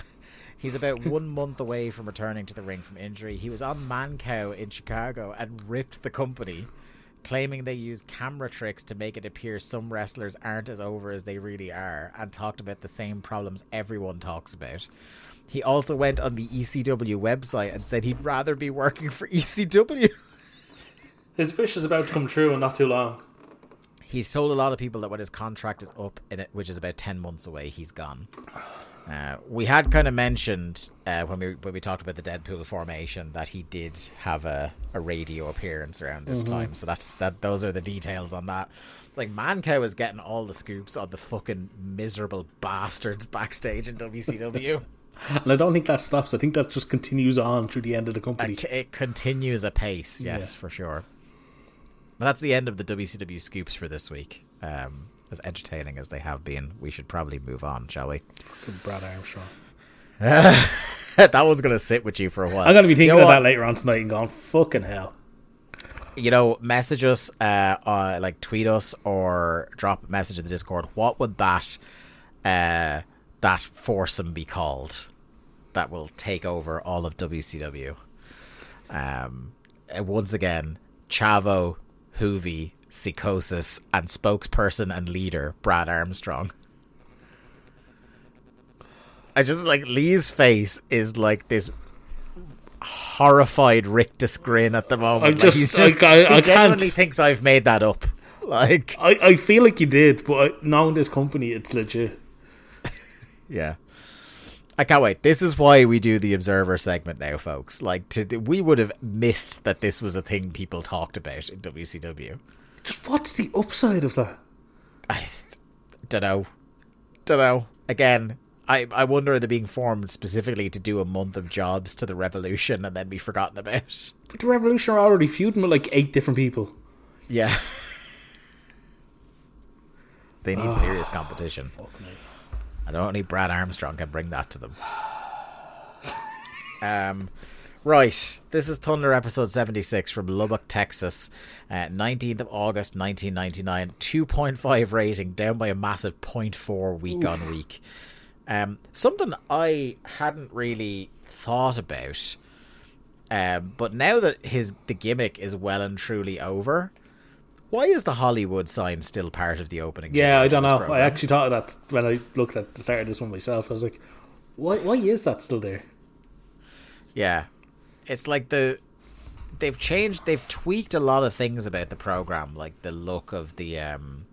He's about 1 month away from returning to the ring from injury. He was on Mancow in Chicago and ripped the company, claiming they use camera tricks to make it appear some wrestlers aren't as over as they really are, and talked about the same problems everyone talks about. He also went on the ECW website and said he'd rather be working for ECW. His wish is about to come true in not too long. He's told a lot of people that when his contract is up, which is about 10 months away, he's gone. We had kind of mentioned when we talked about the Deadpool formation that he did have a radio appearance around this time. So those are the details on that. Mancow is getting all the scoops on the fucking miserable bastards backstage in WCW. And I don't think that stops. I think that just continues on through the end of the company. It continues apace, yes, yeah. For sure. But that's the end of the WCW scoops for this week. As entertaining as they have been, we should probably move on, shall we? Fucking Brad Armstrong. That one's going to sit with you for a while. I'm going to be thinking of that later on tonight and going, fucking hell. Message us, tweet us, or drop a message in the Discord. What would that foursome be called that will take over all of WCW? Once again, Chavo, Humvee, Psicosis, and spokesperson and leader Brad Armstrong. I just Lee's face is this horrified rictus grin at the moment. I genuinely thinks I've made that up. I feel like you did, but knowing this company, it's legit. Yeah, I can't wait. This is why we do the Observer segment now, folks. We would have missed that this was a thing people talked about in WCW. Just what's the upside of that? I don't know. Again, I wonder, are they being formed specifically to do a month of jobs to the Revolution and then be forgotten about? But the Revolution are already feuding with 8 different people. Yeah. They need serious competition. Fuck me. And only Brad Armstrong can bring that to them. Right, this is Thunder episode 76 from Lubbock, Texas, 19th of August 1999. 2.5 rating, down by a massive 0.4 week on week. Something I hadn't really thought about But now that the gimmick is well and truly over, why is the Hollywood sign still part of the opening? Yeah, I don't know. Program? I actually thought of that when I looked at the start of this one myself. I was like, why is that still there? Yeah, it's like they've tweaked a lot of things about the program, like the look of the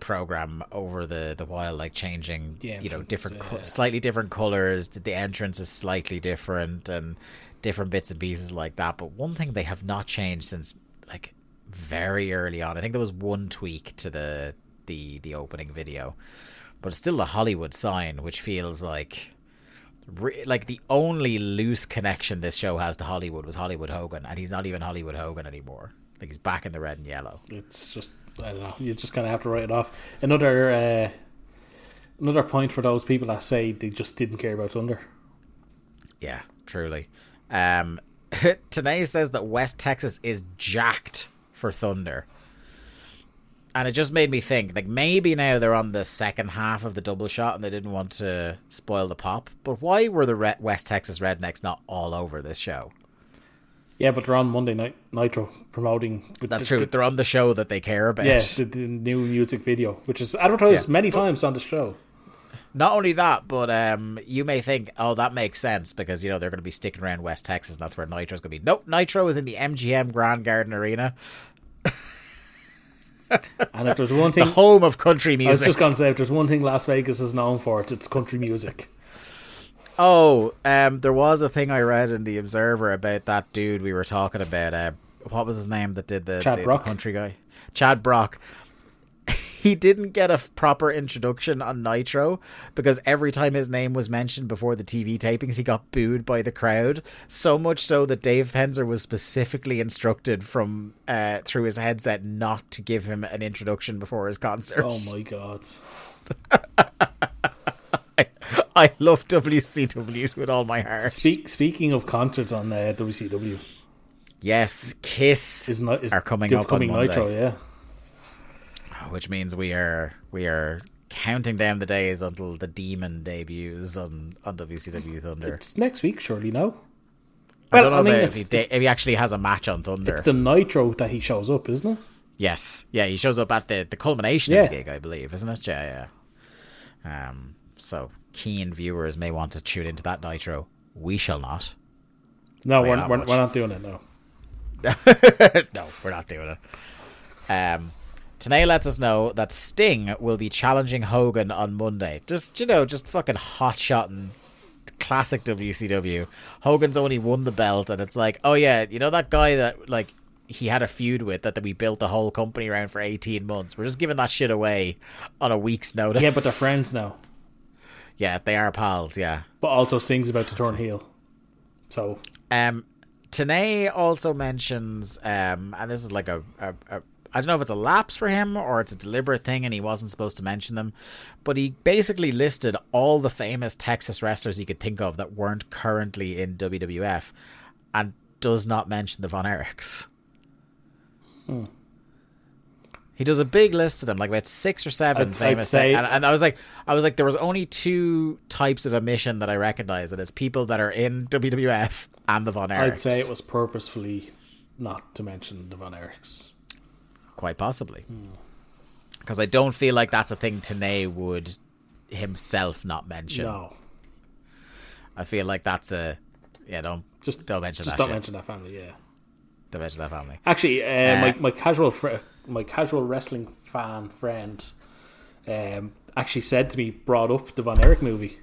program over the while, like changing, entrance, you know, different, slightly different colors. The entrance is slightly different and different bits and pieces like that. But one thing they have not changed since like very early on, I think there was one tweak to the opening video, but it's still the Hollywood sign, which feels like the only loose connection this show has to Hollywood was Hollywood Hogan, and he's not even Hollywood Hogan anymore. Like, he's back in the red and yellow. It's just, I don't know, you just kind of have to write it off. Another point for those people that say they just didn't care about Thunder. Yeah, truly. Tanay says that West Texas is jacked for Thunder, and it just made me think, like, maybe now they're on the second half of the double shot and they didn't want to spoil the pop, but why were the West Texas Rednecks not all over this show? Yeah, but they're on Monday Night Nitro promoting. That's true. They're on the show that they care about. Yes, yeah, the new music video, which is advertised many times on the show. Not only that, but you may think, oh, that makes sense because, you know, they're going to be sticking around West Texas and that's where Nitro's going to be. Nope, Nitro is in the MGM Grand Garden Arena. And if there's one thing... the home of country music. I was just going to say, if there's one thing Las Vegas is known for, it's country music. Oh, there was a thing I read in the Observer about that dude we were talking about. What was his name that did the country guy? Chad Brock. He didn't get a proper introduction on Nitro because every time his name was mentioned before the TV tapings, he got booed by the crowd. So much so that Dave Penzer was specifically instructed from through his headset not to give him an introduction before his concert. Oh my God. I love WCWs with all my heart. Speaking of concerts on WCW, yes, Kiss are coming up on Monday. Nitro, yeah. Which means we are counting down the days until the Demon debuts on WCW Thunder. It's next week, surely, no? I don't know if he actually has a match on Thunder. It's the Nitro that he shows up, isn't it? Yes. Yeah, he shows up at the culmination of the gig, I believe, isn't it? Yeah, yeah. So keen viewers may want to tune into that Nitro. We shall not. No, we're not doing it, no. No, we're not doing it. Tanay lets us know that Sting will be challenging Hogan on Monday. Just, you know, just fucking hot-shotting classic WCW. Hogan's only won the belt, and it's like, oh yeah, you know that guy that, like, he had a feud with that we built the whole company around for 18 months? We're just giving that shit away on a week's notice. Yeah, but they're friends now. Yeah, they are pals, yeah. But also Sting's about to turn heel. So... Tanay also mentions, and this is like a I don't know if it's a lapse for him or it's a deliberate thing and he wasn't supposed to mention them, but he basically listed all the famous Texas wrestlers he could think of that weren't currently in WWF and does not mention the Von Erichs. Hmm. He does a big list of them, like about 6 or 7 famous. And I was like, there was only 2 types of omission that I recognize, and it's people that are in WWF and the Von Erichs. I'd say it was purposefully not to mention the Von Erichs. Quite possibly. Because I don't feel like that's a thing Tanay would himself not mention. No. I feel like that's a... Yeah, don't mention that. Just don't mention that family, yeah. Don't mention that family. Actually, my casual wrestling fan friend actually said to me, brought up the Von Erich movie.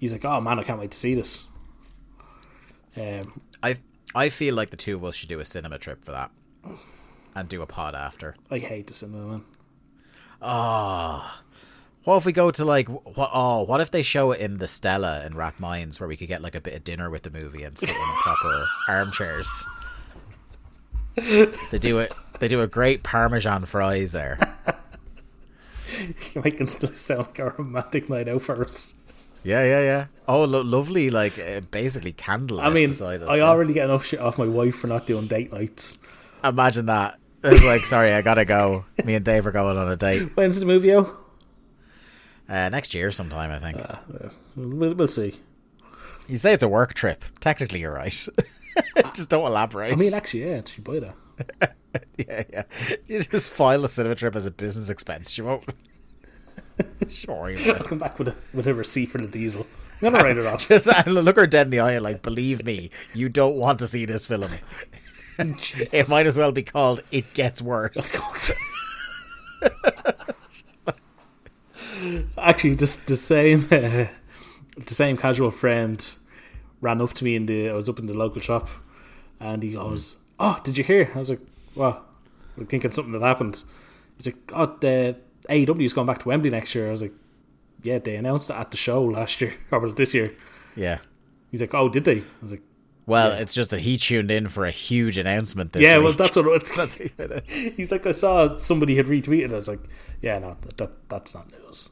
He's like, oh man, I can't wait to see this. I feel like the two of us should do a cinema trip for that and do a pod after. I hate the cinema, man. What if we go to what if they show it in the Stella in Rathmines, where we could get like a bit of dinner with the movie and sit in proper armchairs? They do a great Parmesan fries there. You're making it sound like a romantic night out for us. Yeah. Oh, lovely, like basically candlelight. I mean, beside us, I already get enough shit off my wife for not doing date nights. Imagine that. It's like, sorry, I gotta go. Me and Dave are going on a date. When's the movie out? Next year sometime, I think. We'll see. You say it's a work trip. Technically, you're right. Just don't elaborate. I mean, actually, yeah, she buy that. Yeah. You just file a cinema trip as a business expense. She won't. Sure, you will. Come back with a receipt for the diesel. I'm going to write it off. Just look her dead in the eye and like, believe me, you don't want to see this film. It might as well be called It Gets Worse. Actually, just the same casual friend ran up to me I was up in the local shop, and he goes, "Oh, did you hear?" I was like, "What?" I'm thinking something that happened. He's like, "Oh, the AEW's going back to Wembley next year." I was like, "Yeah, they announced that at the show last year, or this year." Yeah. He's like, "Oh, did they?" I was like, "Well, yeah. It's just that he tuned in for a huge announcement this week." Yeah, well, that's what it was. He's like, "I saw somebody had retweeted." I was like, "Yeah, no, that's not news."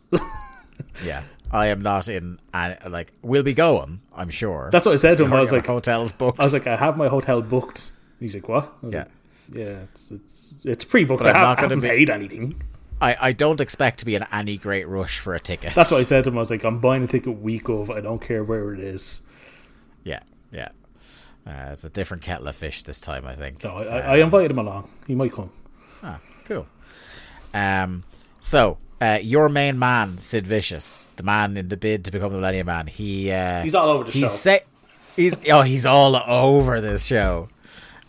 Yeah. I am not in, like, we'll be going, I'm sure. That's what I said to him. I was like, hotel's booked. I was like, I have my hotel booked. He's like, what? I was like, yeah, it's pre-booked. But I haven't paid anything. I don't expect to be in any great rush for a ticket. That's what I said to him. I was like, I'm buying a ticket week of. I don't care where it is. Yeah. It's a different kettle of fish this time, I think. So I invited him along. He might come. Ah, cool. So... your main man, Sid Vicious, the man in the bid to become the Millennium Man, he's all over the show. He's all over this show.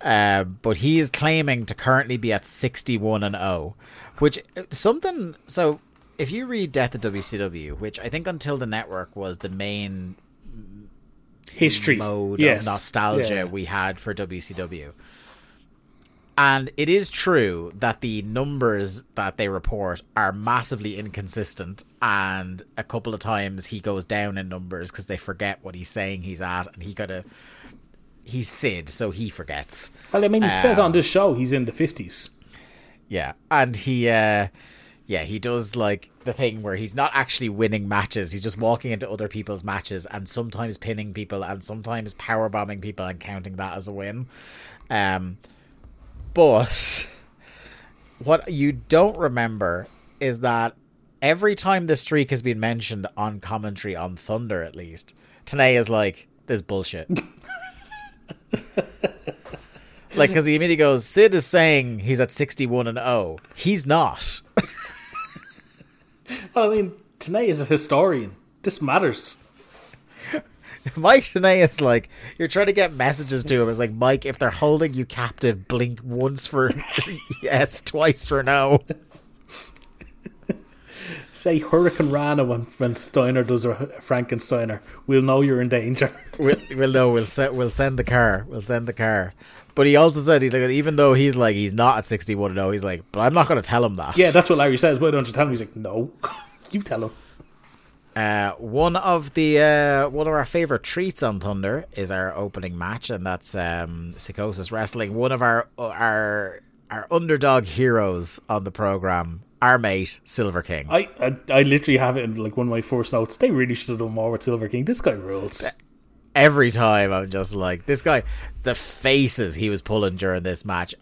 But he is claiming to currently be at 61-0, which something. So if you read Death of WCW, which I think until the network was the main history mode of nostalgia we had for WCW. And it is true that the numbers that they report are massively inconsistent, and a couple of times he goes down in numbers because they forget what he's saying he's at, and he's Sid, so he forgets. Well, I mean, he says on this show he's in the 50s. Yeah, and he does like the thing where he's not actually winning matches, he's just walking into other people's matches and sometimes pinning people and sometimes powerbombing people and counting that as a win. But what you don't remember is that every time this streak has been mentioned on commentary on Thunder, at least, Tanay is like, this is bullshit. Like, because he immediately goes, Sid is saying he's at 61-0. He's not. Well, I mean, Tanay is a historian. This matters. Mike Tanay is like, you're trying to get messages to him. It's like, Mike, if they're holding you captive, blink once for yes, twice for no. Say Hurricane Rana when Steiner does a Frankensteiner. We'll know you're in danger. We'll know. We'll send the car. We'll send the car. But he also said, he's like, even though he's like, he's not at 61-0, he's like, but I'm not going to tell him that. Yeah, that's what Larry says. Why don't you tell him? He's like, no, you tell him. One of our favorite treats on Thunder is our opening match, and that's Psicosis Wrestling. One of our underdog heroes on the program, our mate Silver King. I literally have it in like one of my first notes. They really should have done more with Silver King. This guy rules. Every time I'm just like, this guy. The faces he was pulling during this match.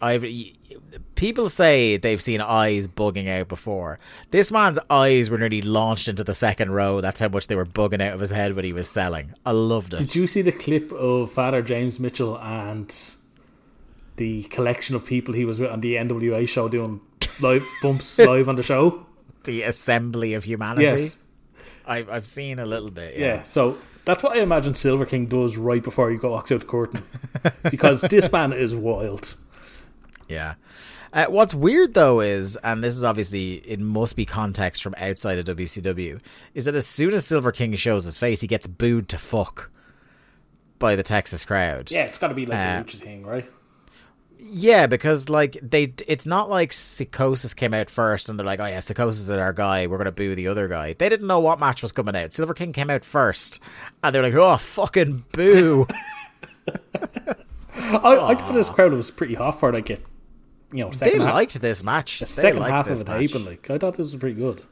People say they've seen eyes bugging out before. This man's eyes were nearly launched into the second row. That's how much they were bugging out of his head when he was selling. I loved it. Did you see the clip of Father James Mitchell and the collection of people he was with on the NWA show doing live bumps live on the show? The Assembly of Humanity? Yes. I've seen a little bit. Yeah, so that's what I imagine Silver King does right before he walks out the curtain. Because this man is wild. Yeah. What's weird though is, and this is obviously, it must be context from outside of WCW, is that as soon as Silver King shows his face, he gets booed to fuck by the Texas crowd. Yeah, it's got to be like a lucha thing, right? Yeah, because like it's not like Psicosis came out first and they're like, oh yeah, Psicosis is our guy, we're going to boo the other guy. They didn't know what match was coming out. Silver King came out first and they're like, oh, fucking boo. I thought this crowd was pretty hot for it, like it. You know, they liked this match. The second half of it happened. Like, I thought this was pretty good.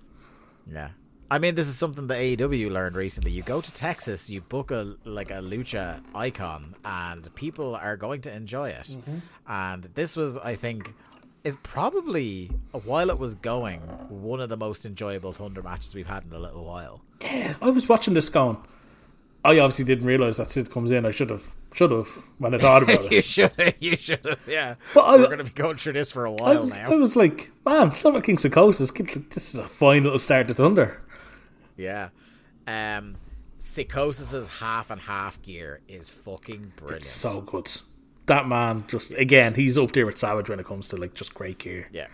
Yeah, I mean, this is something that AEW learned recently. You go to Texas, you book a lucha icon, and people are going to enjoy it. Mm-hmm. And this was, I think, is probably, while it was going, one of the most enjoyable Thunder matches we've had in a little while. Yeah, I was watching this going, I obviously didn't realize that Sid comes in. I should have when I thought about it. you should have. Yeah, but we're going to be going through this for a while now. I was like, man, Silver King Psicosis. This is a fine little start to Thunder. Yeah, Psicosis' half and half gear is fucking brilliant. It's so good. That man just again, he's up there with Savage when it comes to like just great gear. Yeah,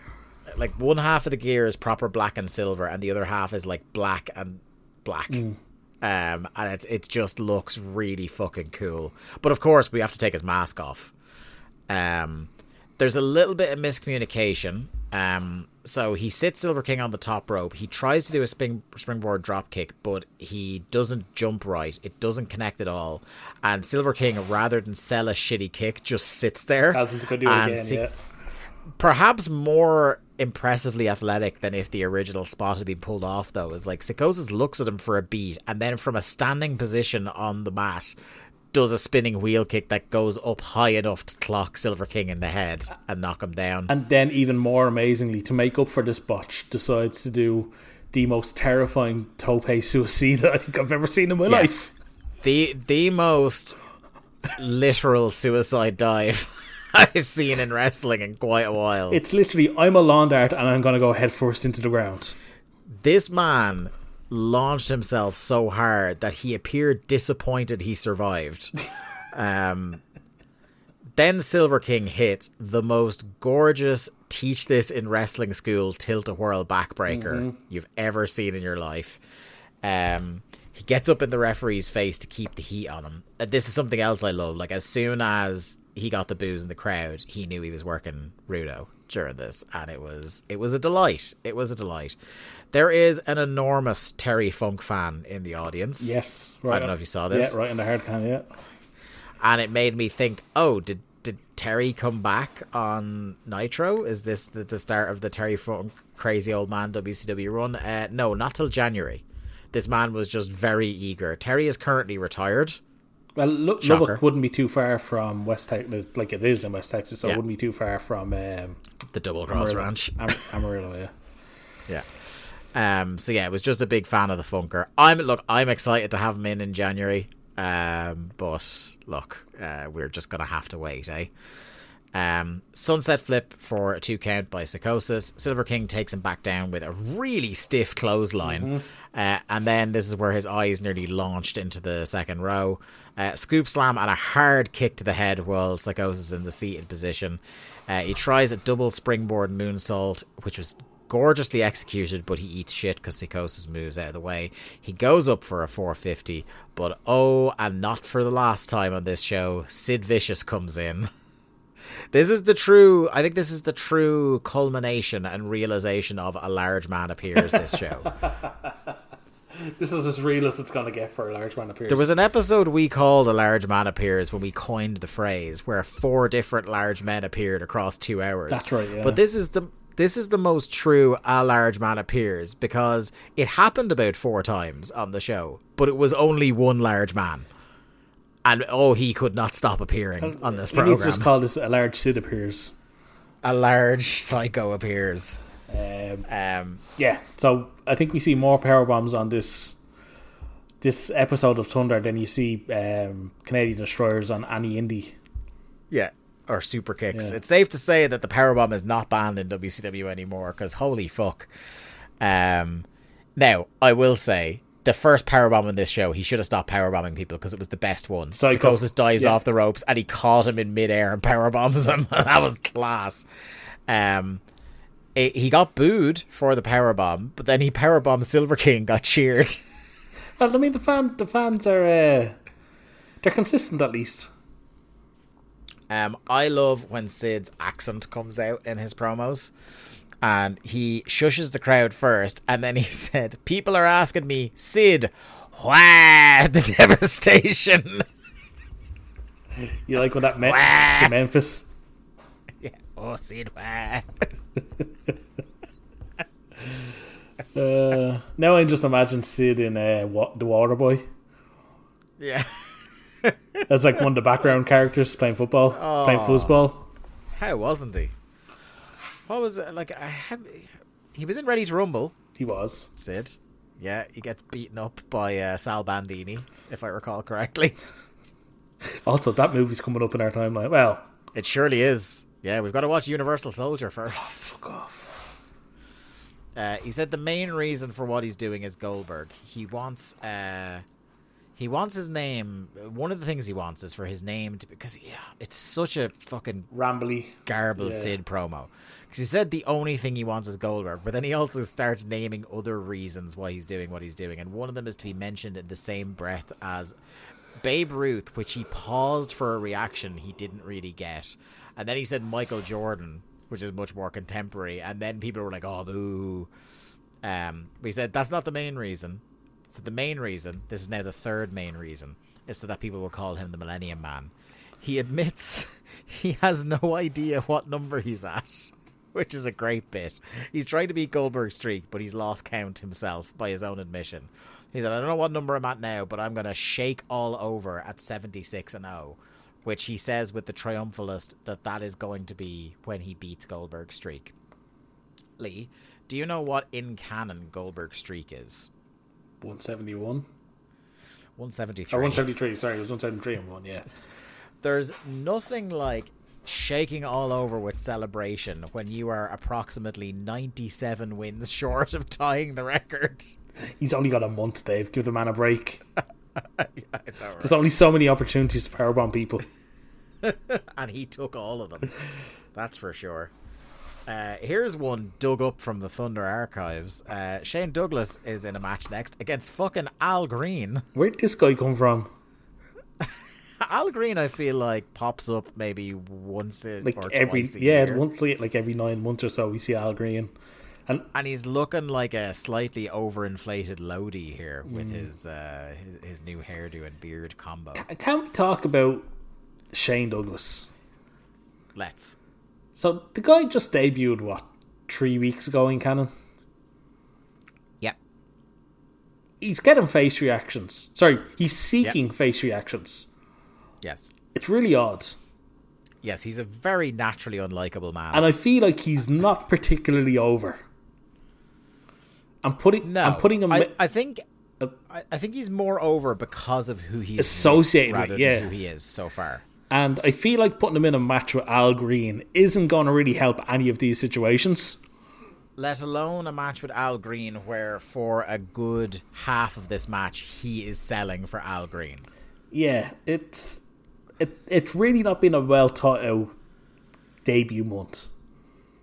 like one half of the gear is proper black and silver, and the other half is like black and black. Mm. And it just looks really fucking cool. But of course, we have to take his mask off. There's a little bit of miscommunication. So he sits Silver King on the top rope. He tries to do a springboard drop kick, but he doesn't jump right. It doesn't connect at all. And Silver King, rather than sell a shitty kick, just sits there. Tells him to go do it again, yeah. Perhaps more impressively athletic than if the original spot had been pulled off, though, is like Psicosis looks at him for a beat and then from a standing position on the mat does a spinning wheel kick that goes up high enough to clock Silver King in the head and knock him down. And then even more amazingly, to make up for this botch, decides to do the most terrifying tope suicida I think I've ever seen in my life. The most literal suicide dive I've seen in wrestling in quite a while. It's literally, I'm a lawn dart and I'm going to go head first into the ground. This man launched himself so hard that he appeared disappointed he survived. Then Silver King hits the most gorgeous teach this in wrestling school tilt-a-whirl backbreaker you've ever seen in your life. He gets up in the referee's face to keep the heat on him. This is something else I love. Like, as soon as he got the boos in the crowd, he knew he was working Rudo during this, and it was a delight. It was a delight. There is an enormous Terry Funk fan in the audience. Yes, right. I don't know if you saw this. Yeah, right in the hard can, yeah. And it made me think, oh, did Terry come back on Nitro? Is this the start of the Terry Funk crazy old man WCW run? No, not till January. This man was just very eager. Terry is currently retired. Well, Lubbock wouldn't be too far from West Texas, like it is in West Texas, so it wouldn't be too far from the Double Cross Ranch. Amarillo, yeah. Yeah. So yeah, it was just a big fan of the Funker. I'm excited to have him in January. But look, we're just gonna have to wait, eh? Sunset flip for a 2 count by Psicosis. Silver King takes him back down with a really stiff clothesline. And then this is where his eyes nearly launched into the second row. Scoop slam and a hard kick to the head while Psicosis is in the seated position. He tries a double springboard moonsault, which was gorgeously executed, but he eats shit because Psicosis moves out of the way. He goes up for a 450, but oh, and not for the last time on this show, Sid Vicious comes in. I think this is the true culmination and realization of A Large Man Appears, this show. This is as real as it's going to get for A Large Man Appears. There was an episode we called A Large Man Appears when we coined the phrase, where 4 different large men appeared across 2 hours. That's right, yeah. But this is the most true A Large Man Appears, because it happened about 4 times on the show, but it was only one large man. And oh, he could not stop appearing on this program. You just call this A Large Sid Appears. A Large Psycho Appears. Yeah, so I think we see more power bombs on this episode of Thunder than you see Canadian Destroyers on any indie. Yeah, or super kicks. Yeah. It's safe to say that the power bomb is not banned in WCW anymore, because holy fuck. Now, I will say, the first powerbomb in this show, he should have stopped powerbombing people because it was the best one. Psicosis dives off the ropes and he caught him in midair and powerbombs him. That was class. He got booed for the powerbomb, but then he powerbombed Silver King, got cheered. Well, I mean, the fans are they're consistent at least. I love when Sid's accent comes out in his promos. And he shushes the crowd first, and then he said, "People are asking me, Sid, why the devastation?" You like what that meant? Wah! To Memphis. Yeah. Oh, Sid, why? Now I just imagine Sid in The Waterboy. Yeah. That's like one of the background characters playing foosball. How wasn't he? What was it? He was in Ready to Rumble. He was. Sid. Yeah, he gets beaten up by Sal Bandini, if I recall correctly. Also, that movie's coming up in our timeline. Well, it surely is. Yeah, we've got to watch Universal Soldier first. Oh, fuck off. He said the main reason for what he's doing is Goldberg. He wants his name. One of the things he wants is for his name to, because it's such a fucking rambly, garbled Sid promo. Because he said the only thing he wants is Goldberg, but then he also starts naming other reasons why he's doing what he's doing, and one of them is to be mentioned in the same breath as Babe Ruth, which he paused for a reaction he didn't really get, and then he said Michael Jordan, which is much more contemporary, and then people were like, "Oh, boo!" But he said that's not the main reason. So the main reason, this is now the third main reason, is so that people will call him the Millennium Man. He admits he has no idea what number he's at, which is a great bit. He's trying to beat Goldberg's streak, but he's lost count himself by his own admission. He said, I don't know what number I'm at now, but I'm going to shake all over at 76-0, which he says with the triumphalist that is going to be when he beats Goldberg's streak. Lee, do you know what in canon Goldberg's streak is? 171? 173. Or 173, sorry, it was 173 and 1, yeah. There's nothing like shaking all over with celebration when you are approximately 97 wins short of tying the record. He's only got a month, Dave. Give the man a break. Yeah, I know, right? There's only so many opportunities to powerbomb people. And he took all of them. That's for sure. Here's one dug up from the Thunder archives. Shane Douglas is in a match next against fucking Al Green. Where'd this guy come from? Al Green, I feel like, pops up maybe once or twice a year. Like every 9 months or so we see Al Green. And he's looking like a slightly overinflated Lodi here with his new hairdo and beard combo. Can we talk about Shane Douglas? Let's. So the guy just debuted, 3 weeks ago in canon? Yep. He's getting face reactions. Sorry, he's seeking face reactions. Yes. It's really odd. Yes, he's a very naturally unlikable man. And I feel like he's not particularly over. I think he's more over because of who he's associated with than who he is so far. And I feel like putting him in a match with Al Green isn't going to really help any of these situations. Let alone a match with Al Green where for a good half of this match he is selling for Al Green. Yeah, it's really not been a well thought out debut month.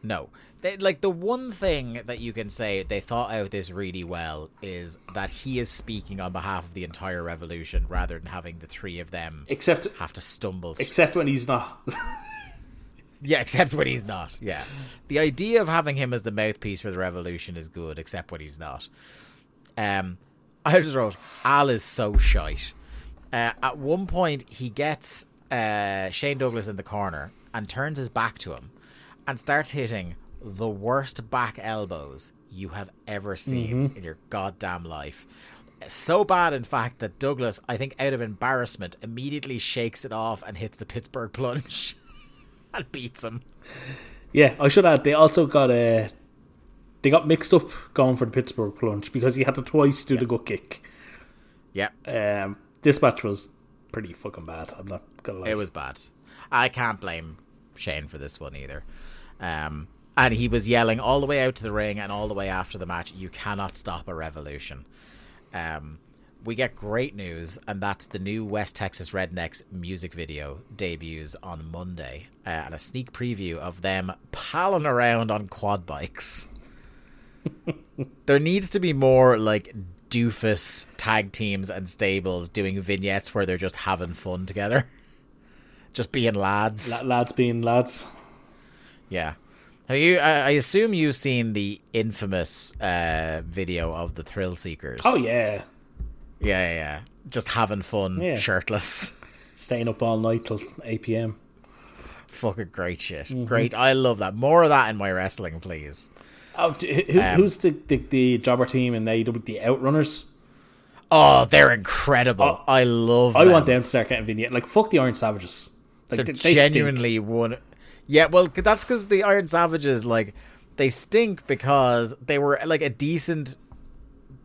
No. The one thing that you can say they thought out this really well is that he is speaking on behalf of the entire Revolution rather than having the three of them have to stumble. Except when he's not. Yeah, except when he's not, yeah. The idea of having him as the mouthpiece for the Revolution is good, except when he's not. I just wrote, Al is so shite. At one point, he gets Shane Douglas in the corner and turns his back to him and starts hitting the worst back elbows you have ever seen in your goddamn life. So bad, in fact, that Douglas, I think out of embarrassment, immediately shakes it off and hits the Pittsburgh Plunge and beats him. Yeah, I should add, they also got they got mixed up going for the Pittsburgh Plunge because he had to twice do the gut kick. Yeah. This match was pretty fucking bad, I'm not gonna lie. It was bad. I can't blame Shane for this one either. And he was yelling all the way out to the ring and all the way after the match, you cannot stop a revolution. We get great news, and that's the new West Texas Rednecks music video debuts on Monday. And a sneak preview of them palling around on quad bikes. There needs to be more, doofus tag teams and stables doing vignettes where they're just having fun together. Just being lads. Lads being lads. Yeah. I assume you've seen the infamous video of the Thrill Seekers. Oh, yeah. Yeah, yeah. Just having fun, shirtless. Staying up all night till 8 p.m. Fucking great shit. Mm-hmm. Great. I love that. More of that in my wrestling, please. Oh, who's the jobber team in AEW, the Outrunners? Oh, they're incredible. Oh, I love them. I want them to start getting vignettes. Fuck the Iron Savages. They genuinely stink. Yeah, well, that's because the Iron Savages, they stink because they were, a decent...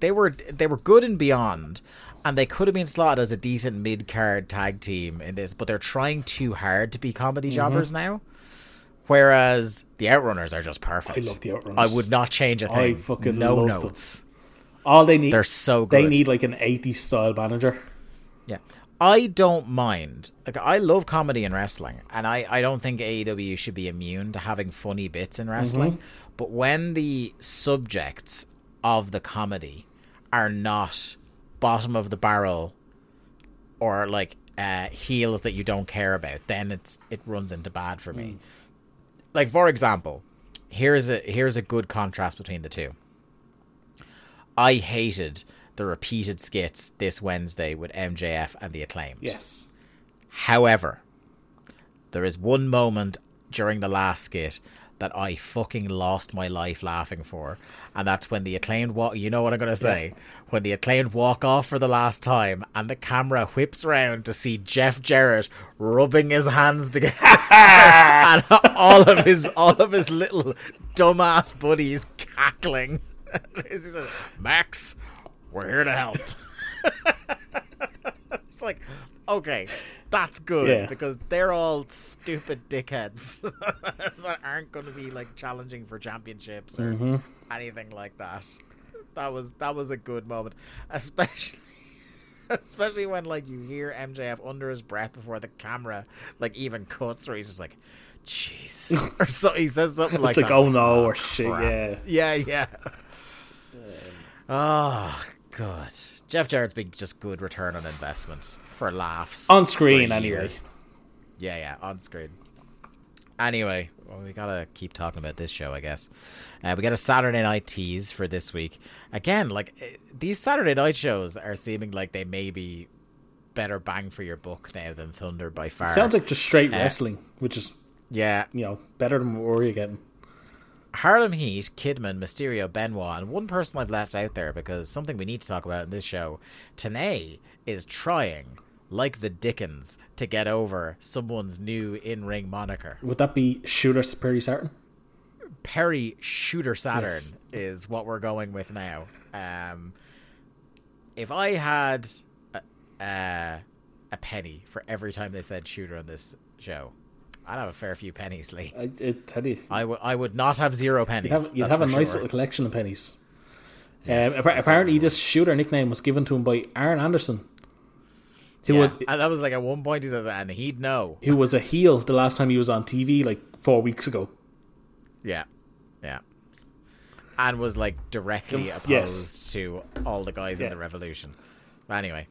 they were good and beyond, and they could have been slotted as a decent mid-card tag team in this, but they're trying too hard to be comedy jobbers now. Whereas the Outrunners are just perfect. I love the Outrunners. I would not change a thing. I fucking love notes. Them. All they need, they're so good. They need like an 80s style manager. Yeah. I don't mind. Like, I love comedy in wrestling, and I don't think AEW should be immune to having funny bits in wrestling. Mm-hmm. But when the subjects of the comedy are not bottom of the barrel or like heels that you don't care about, then it runs into bad for me. Like, for example, here's a good contrast between the two. I hated the repeated skits this Wednesday with MJF and The Acclaimed. Yes. However, there is one moment during the last skit that I fucking lost my life laughing for, and that's when The Acclaimed walk. You know what I'm gonna say? Yeah. When The Acclaimed walk off for the last time, and the camera whips round to see Jeff Jarrett rubbing his hands together, and all of his little dumbass buddies cackling. He says, "Max, we're here to help." It's like, okay, that's good, because they're all stupid dickheads that aren't going to be like challenging for championships or anything like that. That was a good moment, especially when like you hear MJF under his breath before the camera like even cuts, where he's just like, "Jeez," or so he says something like, "It's like, oh no," or shit. Yeah. Oh, God. Jeff Jarrett's been just good return on investment for laughs. On screen, anyway. Yeah, on screen. Anyway, well, we got to keep talking about this show, I guess. We got a Saturday night tease for this week. Again, like, these Saturday night shows are seeming like they may be better bang for your buck now than Thunder by far. It sounds like just straight wrestling, which is, better than what we're getting. Harlem Heat, Kidman, Mysterio, Benoit, and one person I've left out there because something we need to talk about in this show. Tenay is trying, like the Dickens, to get over someone's new in-ring moniker. Would that be Shooter Perry Saturn? Perry Shooter Saturn is what we're going with now. If I had a penny for every time they said Shooter on this show, I'd have a fair few pennies, Lee. I would not have 0 pennies. You'd have a nice little collection of pennies. Yes, apparently, this Shooter nickname was given to him by Arn Anderson. That was like at one point he says, and he'd know. Who was a heel the last time he was on TV, like 4 weeks ago. Yeah. And was like directly opposed to all the guys in the Revolution. But anyway.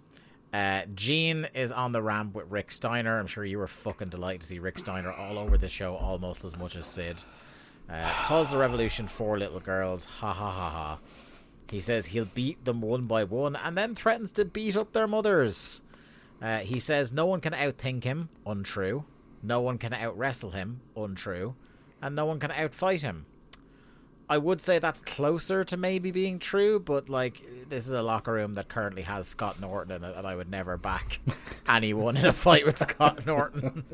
Gene is on the ramp with Rick Steiner. I'm sure you were fucking delighted to see Rick Steiner all over the show almost as much as Sid. Calls the Revolution 4 little girls. Ha ha ha ha. He says he'll beat them one by one and then threatens to beat up their mothers. He says no one can outthink him. Untrue. No one can out-wrestle him. Untrue. And no one can out-fight him. I would say that's closer to maybe being true, but like this is a locker room that currently has Scott Norton in it, and I would never back anyone in a fight with Scott Norton.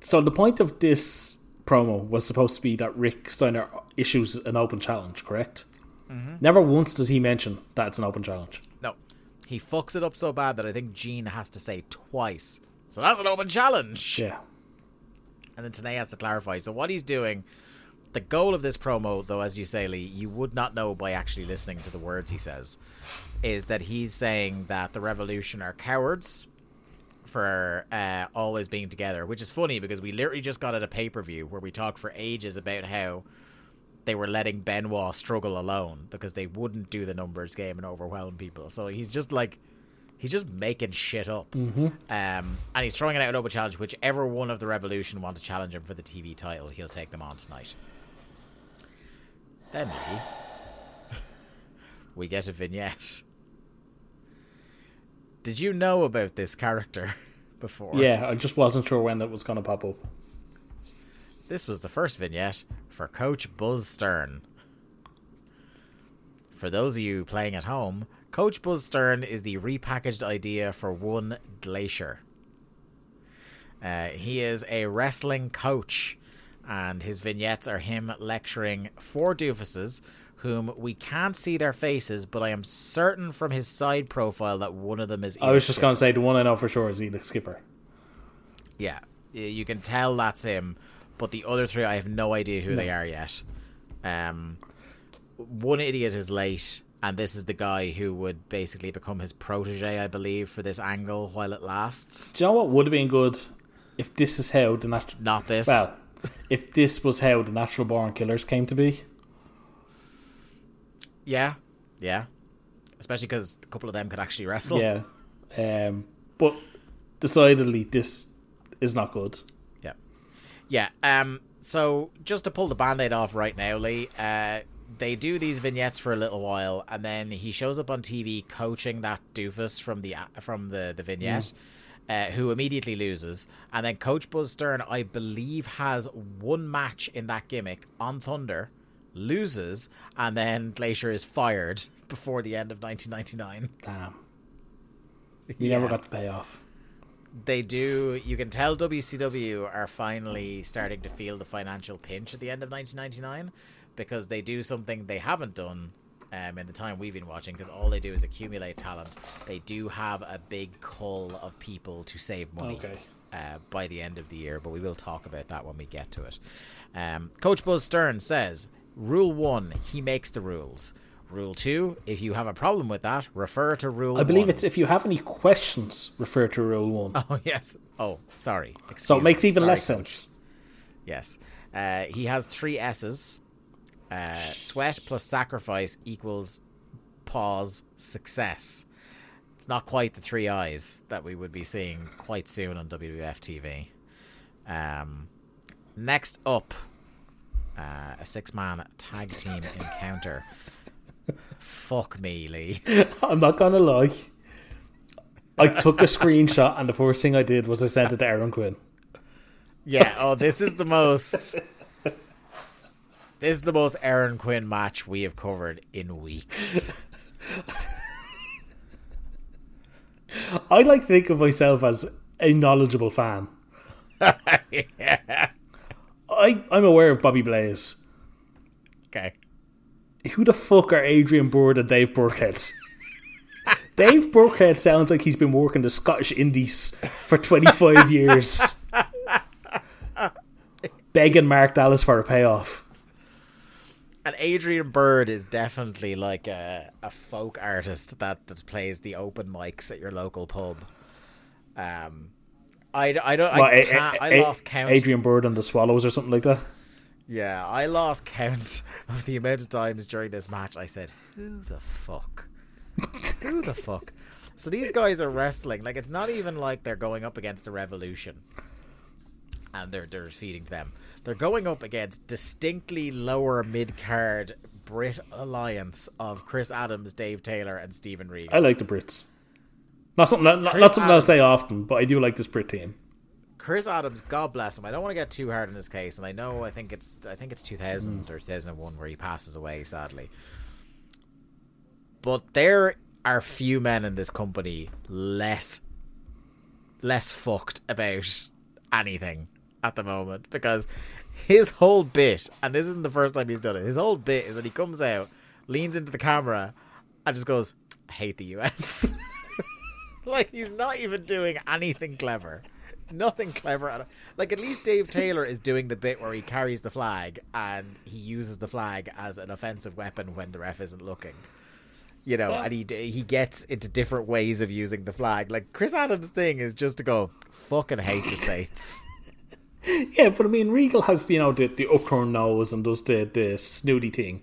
So the point of this promo was supposed to be that Rick Steiner issues an open challenge, correct? Mm-hmm. Never once does he mention that it's an open challenge. No. He fucks it up so bad that I think Gene has to say twice, so that's an open challenge. Yeah. And then Tenay has to clarify. So what he's doing... The goal of this promo, though, as you say, Lee, you would not know by actually listening to the words he says, is that he's saying that the Revolution are cowards for always being together, which is funny because we literally just got at a pay-per-view where we talked for ages about how they were letting Benoit struggle alone because they wouldn't do the numbers game and overwhelm people. So he's just like... He's just making shit up. Mm-hmm. And he's throwing it out an open challenge. Whichever one of the Revolution want to challenge him for the TV title, he'll take them on tonight. Then we get a vignette. Did you know about this character before? Yeah, I just wasn't sure when that was going to pop up. This was the first vignette for Coach Buzz Stern. For those of you playing at home, Coach Buzz Stern is the repackaged idea for One Glacier. He is a wrestling coach. And his vignettes are him lecturing 4 doofuses whom we can't see their faces, but I am certain from his side profile that one of them is Edith. I was just going to say, the one I know for sure is Edith Skipper. Yeah, you can tell that's him, but the other three, I have no idea who they are yet. One idiot is late, and this is the guy who would basically become his protege, I believe, for this angle while it lasts. Do you know what would have been good if this is how the natural... Not this. Well, if this was how the Natural Born Killers came to be. Yeah, yeah. Especially because a couple of them could actually wrestle. Yeah. But decidedly, this is not good. Yeah. Yeah. So just to pull the Band-Aid off right now, Lee, they do these vignettes for a little while, and then he shows up on TV coaching that doofus from the vignette, who immediately loses. And then Coach Buzz Stern, I believe, has one match in that gimmick on Thunder, loses, and then Glacier is fired before the end of 1999. Damn. You never got the payoff. They do. You can tell WCW are finally starting to feel the financial pinch at the end of 1999, because they do something they haven't done in the time we've been watching, because all they do is accumulate talent. They do have a big cull of people to save money by the end of the year, but we will talk about that when we get to it. Coach Buzz Stern says, Rule 1, he makes the rules. Rule 2, if you have a problem with that, refer to Rule 1. I believe it's if you have any questions, refer to Rule 1. Oh, yes. Oh, sorry. So it makes even less sense. Yes. He has three S's. Sweat plus sacrifice equals success. It's not quite the three I's that we would be seeing quite soon on WWF TV. Next up, a six-man tag team encounter. Fuck me, Lee. I'm not gonna lie, I took a screenshot and the first thing I did was I sent it to Aaron Quinn. Yeah, oh, this is the most... This is the most Aaron Quinn match we have covered in weeks. I like to think of myself as a knowledgeable fan. Yeah. I'm aware of Bobby Blaze. Okay. Who the fuck are Adrian Byrd and Dave Burkhead? Dave Burkhead sounds like he's been working the Scottish Indies for 25 years. Begging Mark Dallas for a payoff. And Adrian Byrd is definitely like a folk artist that plays the open mics at your local pub. I lost count. Adrian Byrd and the Swallows or something like that. Yeah, I lost count of the amount of times during this match I said, "Who the fuck? Who the fuck?" So these guys are wrestling. Like, it's not even like they're going up against the Revolution and they're feeding them. They're going up against distinctly lower mid-card Brit alliance of Chris Adams, Dave Taylor, and Steven Regal. I like the Brits. Not something I'll say often, but I do like this Brit team. Chris Adams, God bless him. I don't want to get too hard on his case, and I think it's 2000 or 2001 where he passes away, sadly. But there are few men in this company less fucked about anything at the moment, because his whole bit, and this isn't the first time he's done it, his whole bit is that he comes out, leans into the camera, and just goes, "I hate the US." Like, he's not even doing anything clever. Nothing clever at all. Like, at least Dave Taylor is doing the bit where he carries the flag and he uses the flag as an offensive weapon when the ref isn't looking. You know, and he gets into different ways of using the flag. Like, Chris Adams' thing is just to go, "Fucking hate the States." Yeah, but I mean, Regal has, you know, the upturned nose and does the snooty thing.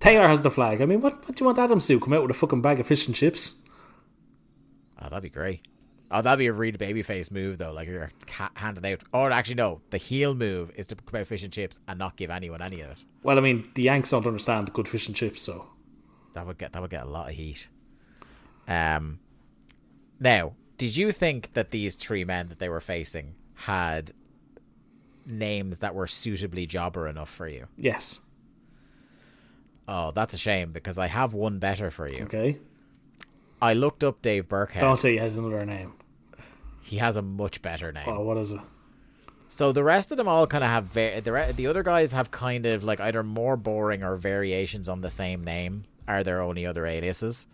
Taylor has the flag. I mean, what do you want Adams to do? Come out with a fucking bag of fish and chips? Oh, that'd be great. Oh, that'd be a real babyface move, though. Like, you're handing out... Or actually, no. The heel move is to come out fish and chips and not give anyone any of it. Well, I mean, the Yanks don't understand good fish and chips, so... That would get a lot of heat. Now, did you think that these three men that they were facing had names that were suitably jobber enough for you? Yes. Oh, that's a shame, because I have one better for you. Okay. I looked up Dave Burkhead. Don't say he has another name. He has a much better name. Oh, what is it? So the rest of them all kind of have the other guys have kind of like either more boring or variations on the same name are their only other aliases.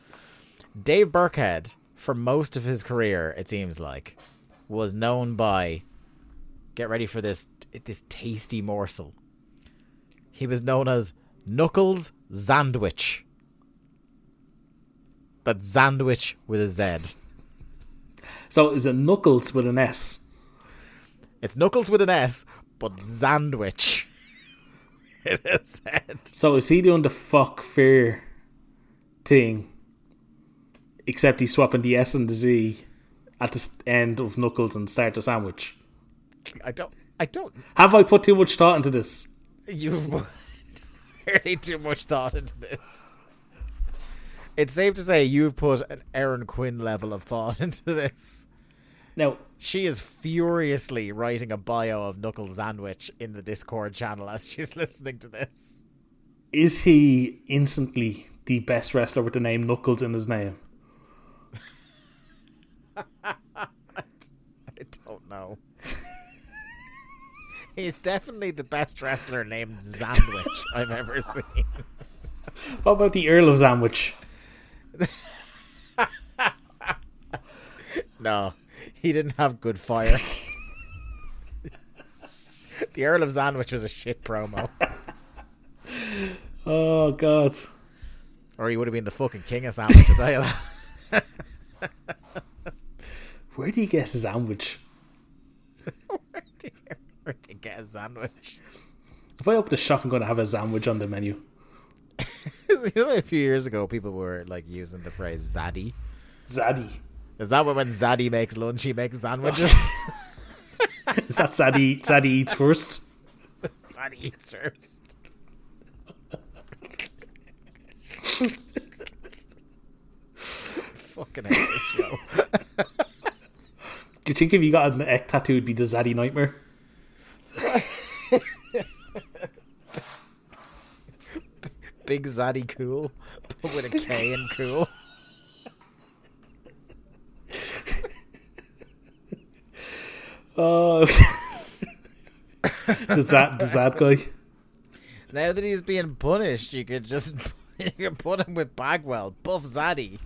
Dave Burkhead, for most of his career, it seems like, was known by, get ready for this tasty morsel, he was known as Knuckles Zandwich. But Zandwich with a Z. So is it Knuckles with an S? It's Knuckles with an S, but Zandwich. It is said. So is he doing the fuck fair thing? Except he's swapping the S and the Z at the end of Knuckles and start a sandwich. I don't. Have I put too much thought into this? You've put really too much thought into this. It's safe to say you've put an Erin Quinn level of thought into this. Now, she is furiously writing a bio of Knuckles Sandwich in the Discord channel as she's listening to this. Is he instantly the best wrestler with the name Knuckles in his name? I don't know. He's definitely the best wrestler named Sandwich I've ever seen. What about the Earl of Sandwich? No. He didn't have good fire. The Earl of Sandwich was a shit promo. Oh, God. Or he would have been the fucking king of sandwich today. Where do you get a sandwich? Where do you get a sandwich? If I open the shop, I'm going to have a sandwich on the menu. A few years ago, people were like using the phrase zaddy. Zaddy. Is that when Zaddy makes lunch, he makes sandwiches? Is that Zaddy eats first? Zaddy eats first. Fucking hate this show. Do you think if you got an egg tattoo, it'd be the Zaddy Nightmare? Big Zaddy Cool, but with a K in cool. Oh, the Zad guy. Now that he's being punished, you could put him with Bagwell, Buff Zaddy.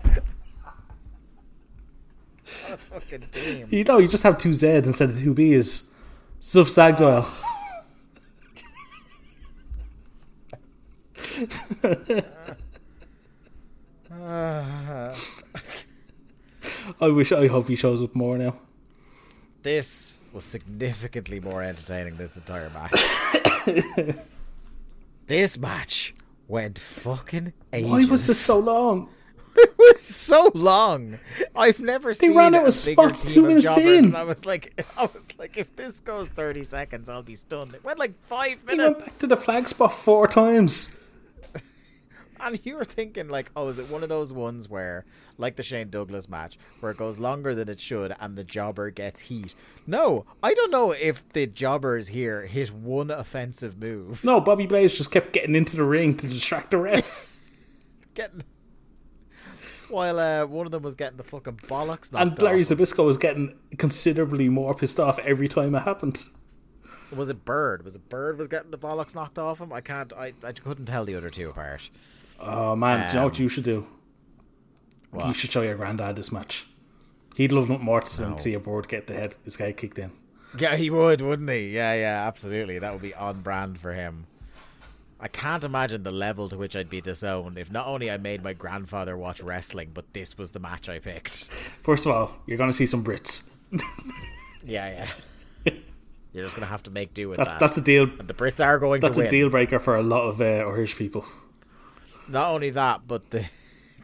What a fucking team! You know, you just have two Zs instead of two Bs. Zuff Zagswell. I hope he shows up more now. This was significantly more entertaining this entire match. This match went fucking ages. Why was this so long? It was so long. I've never seen a bigger team of jobbers. And I was like, if this goes 30 seconds, I'll be stunned. It went like 5 minutes. They went back to the flag spot 4 times. And you were thinking, like, oh, is it one of those ones where, like the Shane Douglas match, where it goes longer than it should and the jobber gets heat? No, I don't know if the jobbers here hit one offensive move. No, Bobby Blaze just kept getting into the ring to distract the ref. While one of them was getting the fucking bollocks knocked and Larry Zbysko was getting considerably more pissed off every time it happened. Was it Bird? Was it Bird was getting the bollocks knocked off him? I couldn't tell the other two apart. Oh, man, do you know what you should do? What? You should show your granddad this match. He'd love nothing more than see a board get the head, this guy kicked in. Yeah, he would, wouldn't he? Yeah, absolutely. That would be on brand for him. I can't imagine the level to which I'd be disowned if not only I made my grandfather watch wrestling, but this was the match I picked. First of all, you're going to see some Brits. Yeah. You're just going to have to make do with that. That's a deal. And the Brits are going to win. That's a deal breaker for a lot of Irish people. Not only that, but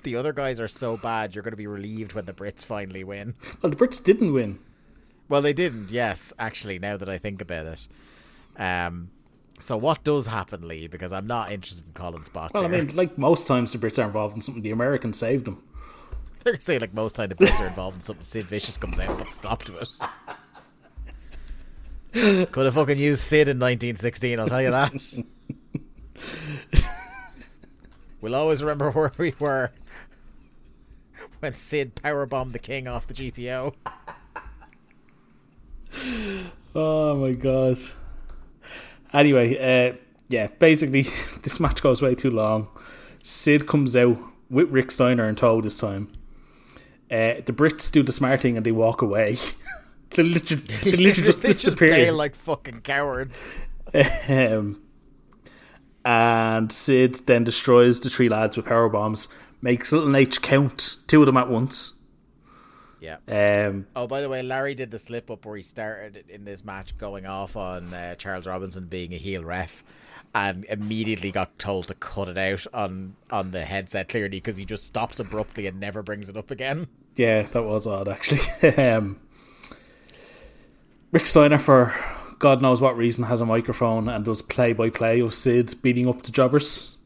the other guys are so bad, you're going to be relieved when the Brits finally win. Well, the Brits didn't win. Well, they didn't, yes, actually, now that I think about it. So what does happen, Lee? Because I'm not interested in calling spots here. I mean, like most times the Brits are involved in something, the Americans saved them. They're going to say, like most times the Brits are involved in something, Sid Vicious comes out and puts a stop to it. Could have fucking used Sid in 1916, I'll tell you that. We'll always remember where we were when Sid powerbombed the king off the GPO. Oh my god. Anyway, yeah, basically this match goes way too long. Sid comes out with Rick Steiner and Toad this time. The Brits do the smart thing and they walk away. they literally just disappear. They just like fucking cowards. And Sid then destroys the three lads with power bombs. Makes Little H count two of them at once. Yeah. Oh, by the way, Larry did the slip up where he started in this match going off on Charles Robinson being a heel ref, and immediately got told to cut it out on the headset clearly because he just stops abruptly and never brings it up again. Yeah, that was odd actually. Rick Steiner, for God knows what reason, has a microphone and does play by play of Sid beating up the jobbers.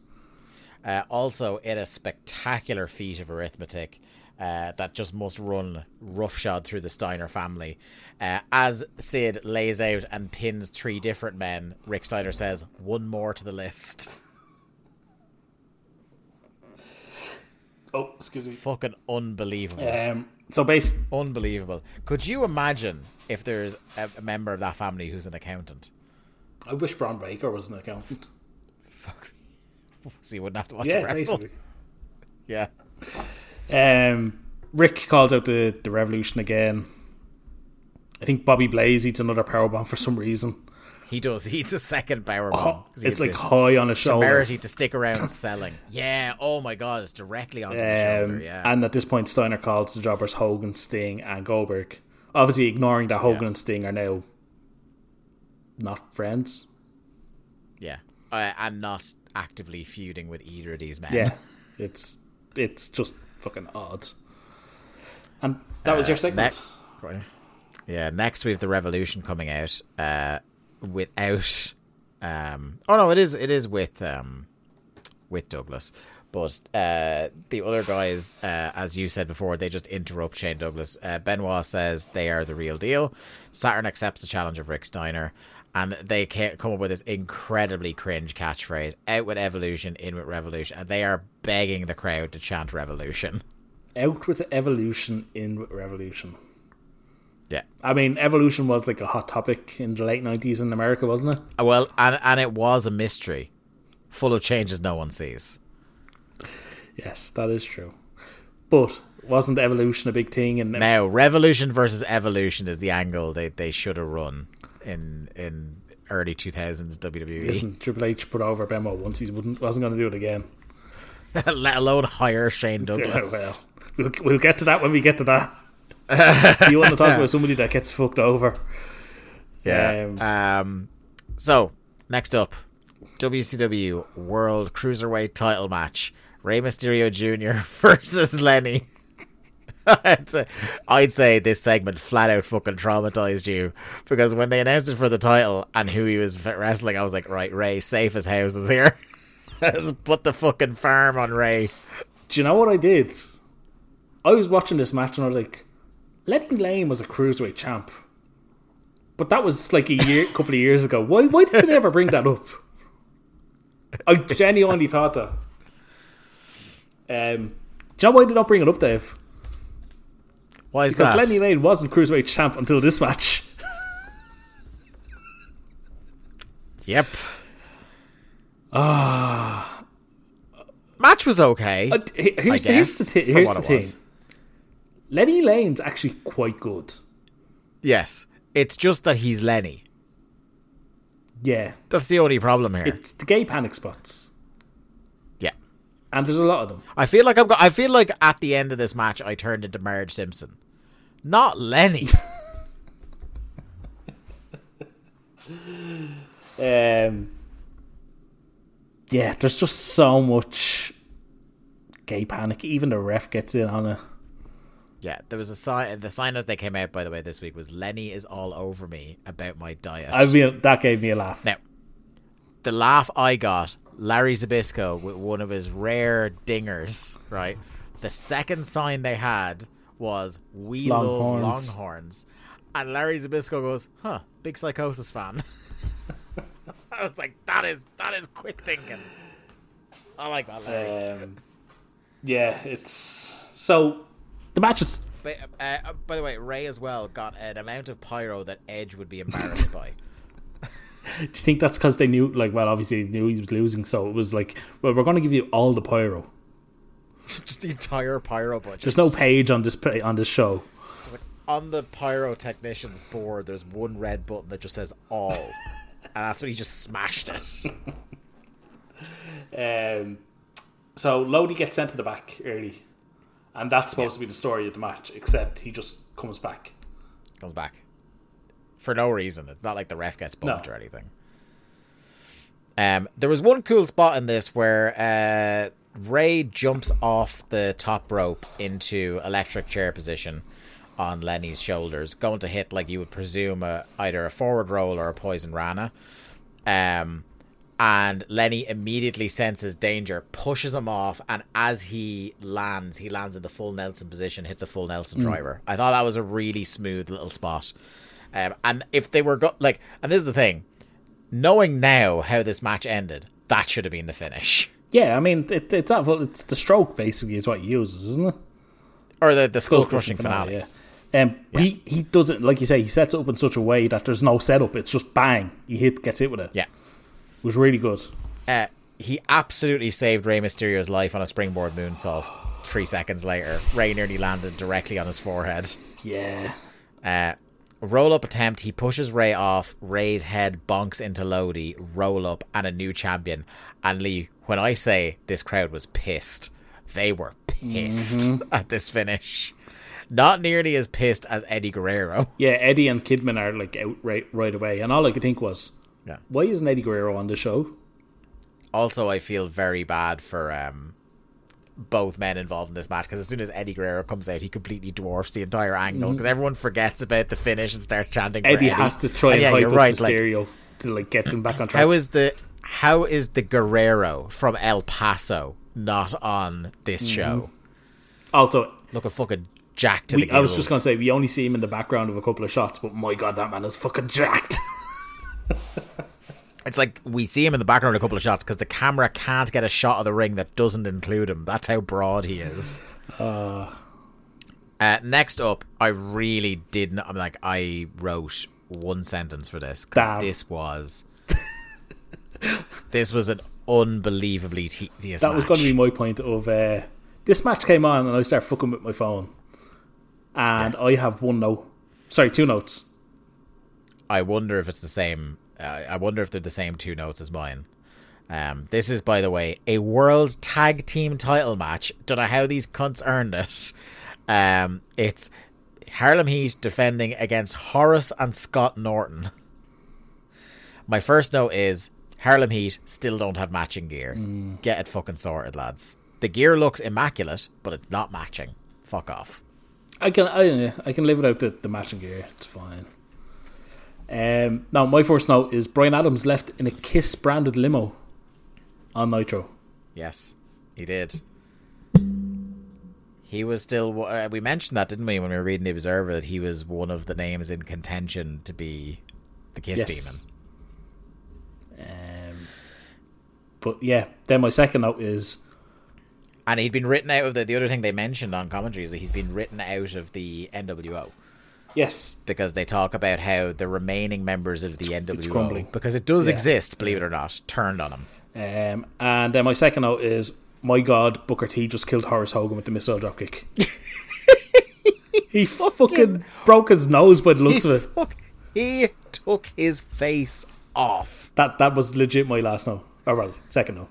Also, in a spectacular feat of arithmetic that just must run roughshod through the Steiner family, as Sid lays out and pins three different men, Rick Steiner says, "One more to the list." Oh, excuse me. Fucking unbelievable. So basically, unbelievable. Could you imagine if there's a member of that family who's an accountant? I wish Braun Breaker was an accountant. Fuck. So you wouldn't have to watch the wrestle. Yeah. Rick calls out the Revolution again. I think Bobby Blaze eats another powerbomb for some reason. He does. He eats a second powerbomb. Oh, it's like high on his shoulder. Temerity to stick around selling. Yeah. Oh my god. It's directly onto his shoulder. Yeah. And at this point, Steiner calls the jobbers Hogan, Sting, and Goldberg. Obviously, ignoring that Hogan and Sting are now not friends. Yeah. And not actively feuding with either of these men. Yeah, it's just fucking odd. And that was your segment. Next we have the Revolution coming out without it is with Douglas, but the other guys, as you said before, they just interrupt Shane Douglas. Benoit says they are the real deal. Saturn accepts the challenge of Rick Steiner. And they come up with this incredibly cringe catchphrase, "Out with evolution, in with revolution." And they are begging the crowd to chant revolution. Out with evolution, in with revolution. Yeah. I mean, evolution was like a hot topic in the late 90s in America, wasn't it? Well, and it was a mystery full of changes no one sees. Yes, that is true. But wasn't evolution a big thing? Now, revolution versus evolution is the angle they should have run in early 2000s WWE. Listen, Triple H put over Benoit once. He wasn't going to do it again. Let alone hire Shane Douglas. Well, we'll get to that when we get to that. You want to talk about somebody that gets fucked over? Yeah. So, next up, WCW World Cruiserweight title match. Rey Mysterio Jr. versus Lenny. I'd say this segment flat out fucking traumatized you, because when they announced it for the title and who he was wrestling, I was like, right, Ray, safe as house is here. Let's put the fucking farm on Ray. Do you know what I did? I was watching this match and I was like, Lenny Lane was a Cruiserweight champ, but that was like couple of years ago. Why did they ever bring that up? I genuinely thought that. Do you know why did not bring it up, Dave? Why is that? Because Lenny Lane wasn't Cruiserweight champ until this match. Yep. Match was okay. Here's the thing. Lenny Lane's actually quite good. Yes. It's just that he's Lenny. Yeah. That's the only problem here. It's the gay panic spots. And there's a lot of them. I feel like at the end of this match, I turned into Marge Simpson, not Lenny. Yeah, there's just so much gay panic. Even the ref gets in on it. Yeah, there was a sign. The sign as they came out, by the way, this week was "Lenny is all over me about my diet." That gave me a laugh. Now, the laugh I got. Larry Zbyszko with one of his rare dingers, right? The second sign they had was "We love Longhorns," and Larry Zbyszko goes, "Huh, big Psychosis fan." I was like, that is quick thinking. I like that, Larry. Yeah, it's so the match is But, by the way, Ray as well got an amount of pyro that Edge would be embarrassed by. Do you think that's because they knew, like, well, obviously they knew he was losing, so it was like, well, we're going to give you all the pyro. Just the entire pyro budget. There's no page on this show. Like, on the pyrotechnician's board, there's one red button that just says all. And that's when he just smashed it. So Lodi gets sent to the back early. And that's supposed to be the story of the match, except he just comes back. Comes back. For no reason. It's not like the ref gets bumped or anything. There was one cool spot in this where Ray jumps off the top rope into electric chair position on Lenny's shoulders, going to hit, like you would presume, either a forward roll or a poison rana. And Lenny immediately senses danger, pushes him off, and as he lands in the full Nelson position, hits a full Nelson driver. I thought that was a really smooth little spot. And if they were and this is the thing, knowing now how this match ended, that should have been the finish. Yeah, I mean, it's the stroke, basically, is what he uses, isn't it? Or the skull-crushing finale. Yeah. He does it, like you say, he sets it up in such a way that there's no setup. It's just bang, he gets hit with it. Yeah. It was really good. He absolutely saved Rey Mysterio's life on a springboard moonsault 3 seconds later. Rey nearly landed directly on his forehead. Yeah. Roll-up attempt, he pushes Rey off. Rey's head bonks into Lodi, roll-up, and a new champion. And Lee... When I say this crowd was pissed, they were pissed at this finish. Not nearly as pissed as Eddie Guerrero. Yeah, Eddie and Kidman are like out right away. And all I could think was, why isn't Eddie Guerrero on the show? Also, I feel very bad for both men involved in this match, because as soon as Eddie Guerrero comes out, he completely dwarfs the entire angle, because everyone forgets about the finish and starts chanting Eddie for Eddie. Eddie has to try and hype up Mysterio to get them back on track. How is the Guerrero from El Paso not on this show? Also, look a fucking jacked in the gills. I was just going to say, we only see him in the background of a couple of shots, but my God, that man is fucking jacked. It's like we see him in the background of a couple of shots because the camera can't get a shot of the ring that doesn't include him. That's how broad he is. Next up, I wrote one sentence for this, because this was... This was an unbelievably tedious match. That was going to be my point of this match came on and I started fucking with my phone. And I have two notes. I wonder if it's the same. I wonder if they're the same two notes as mine. This is, by the way, a world tag team title match. Don't know how these cunts earned it. It's Harlem Heat defending against Horace and Scott Norton. My first note is, Harlem Heat still don't have matching gear. Get it fucking sorted, lads. The gear looks immaculate, but it's not matching. Fuck off. I can live without the matching gear. It's fine. Now, my first note is Bryan Adams left in a Kiss-branded limo on Nitro. Yes, he did. He was still... we mentioned that, didn't we, when we were reading The Observer, that he was one of the names in contention to be the Kiss Demon. But yeah, then my second note is, and he'd been written out of the other thing they mentioned on commentary is that he's been written out of the NWO. Yes, because they talk about how the remaining members of the NWO, because it does exist, believe it or not, turned on him. And then my second note is, my God, Booker T just killed Horace Hogan with the missile dropkick. He fucking broke his nose by the looks of it. He took his face off. That was legit my last note. Oh, well, second note.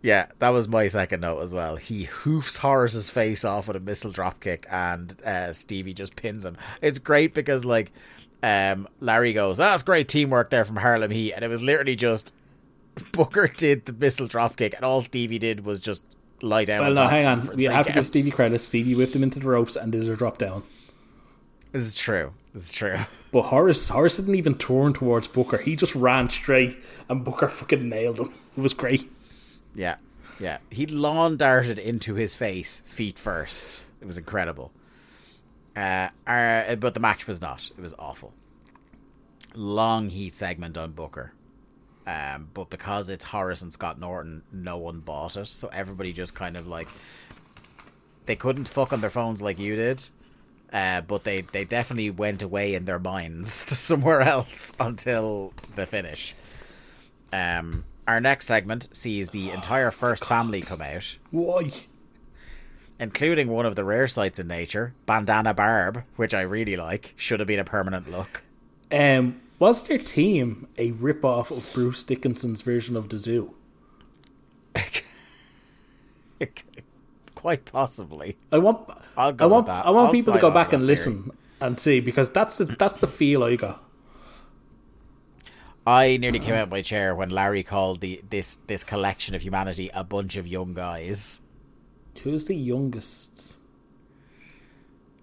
Yeah, that was my second note as well. He hoofs Horace's face off with a missile dropkick, and Stevie just pins him. It's great because, Larry goes, that's great teamwork there from Harlem Heat, and it was literally just Booker did the missile dropkick, and all Stevie did was just lie down. Well, no, hang on. We have to give Stevie credit. Stevie whipped him into the ropes and did a drop down. This is true. But Horace didn't even turn towards Booker. He just ran straight and Booker fucking nailed him. It was great. Yeah. Yeah. He lawn darted into his face, feet first. It was incredible. But the match was not. It was awful. Long heat segment on Booker. But because it's Horace and Scott Norton, no one bought it. So everybody just kind of They couldn't fuck on their phones like you did, but they definitely went away in their minds to somewhere else until the finish. Our next segment sees the entire first family come out. Why? Including one of the rare sights in nature, Bandana Barb, which I really like. Should have been a permanent look. Was their team a rip-off of Bruce Dickinson's version of the Zoo? Quite possibly. I want people to go back and listen and see, because that's the feel I got. I nearly came out of my chair when Larry called this collection of humanity a bunch of young guys. Who's the youngest?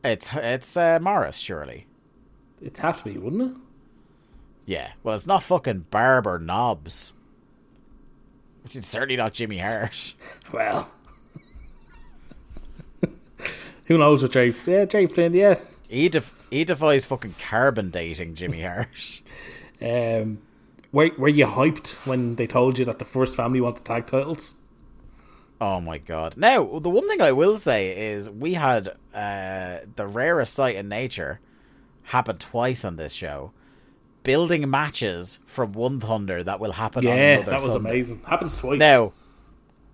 It's Morris, surely. It'd have to be, wouldn't it? Yeah. Well, it's not fucking Barb or Knobs. It's certainly not Jimmy Hart. Well... Who knows what Jerry Flynn? Yeah, Jerry Flynn, yes. He defies fucking carbon dating, Jimmy Hart. Were you hyped when they told you that the first family want the tag titles? Oh my god. Now, the one thing I will say is we had the rarest sight in nature happen twice on this show. Building matches from one Thunder that will happen on another Thunder. Yeah, that was amazing. Happens twice.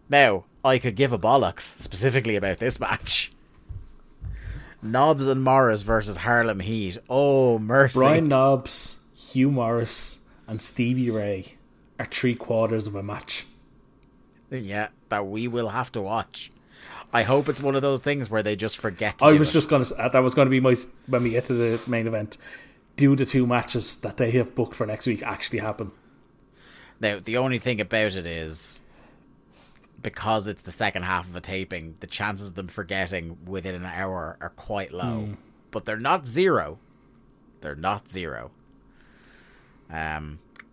Now, I could give a bollocks specifically about this match. Knobs and Morris versus Harlem Heat. Oh, mercy. Brian Knobs, Hugh Morris, and Stevie Ray are 3/4 of a match. Yeah, that we will have to watch. I hope it's one of those things where they just forget to that was going to be my... When we get to the main event, do the two matches that they have booked for next week actually happen? Now, the only thing about it is... because it's the second half of a taping, the chances of them forgetting within an hour are quite low. Mm. But they're not zero. They're not zero.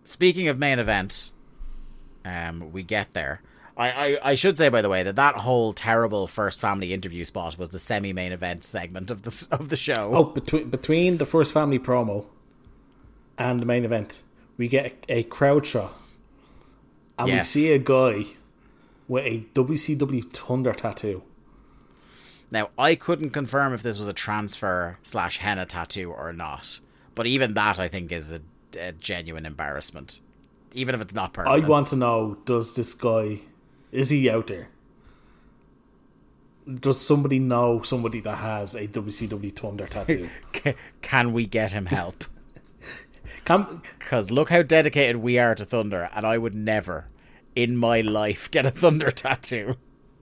Speaking of main event, we get there. I should say, by the way, that whole terrible first family interview spot was the semi-main event segment of the show. Oh, between the first family promo and the main event, we get a crowd shot. And we see a guy... with a WCW Thunder tattoo. Now, I couldn't confirm if this was a transfer/henna tattoo or not. But even that, I think, is a genuine embarrassment. Even if it's not permanent. I want to know, does this guy... is he out there? Does somebody know somebody that has a WCW Thunder tattoo? Can we get him help? Because look how dedicated we are to Thunder, and I would never... in my life get a Thunder tattoo.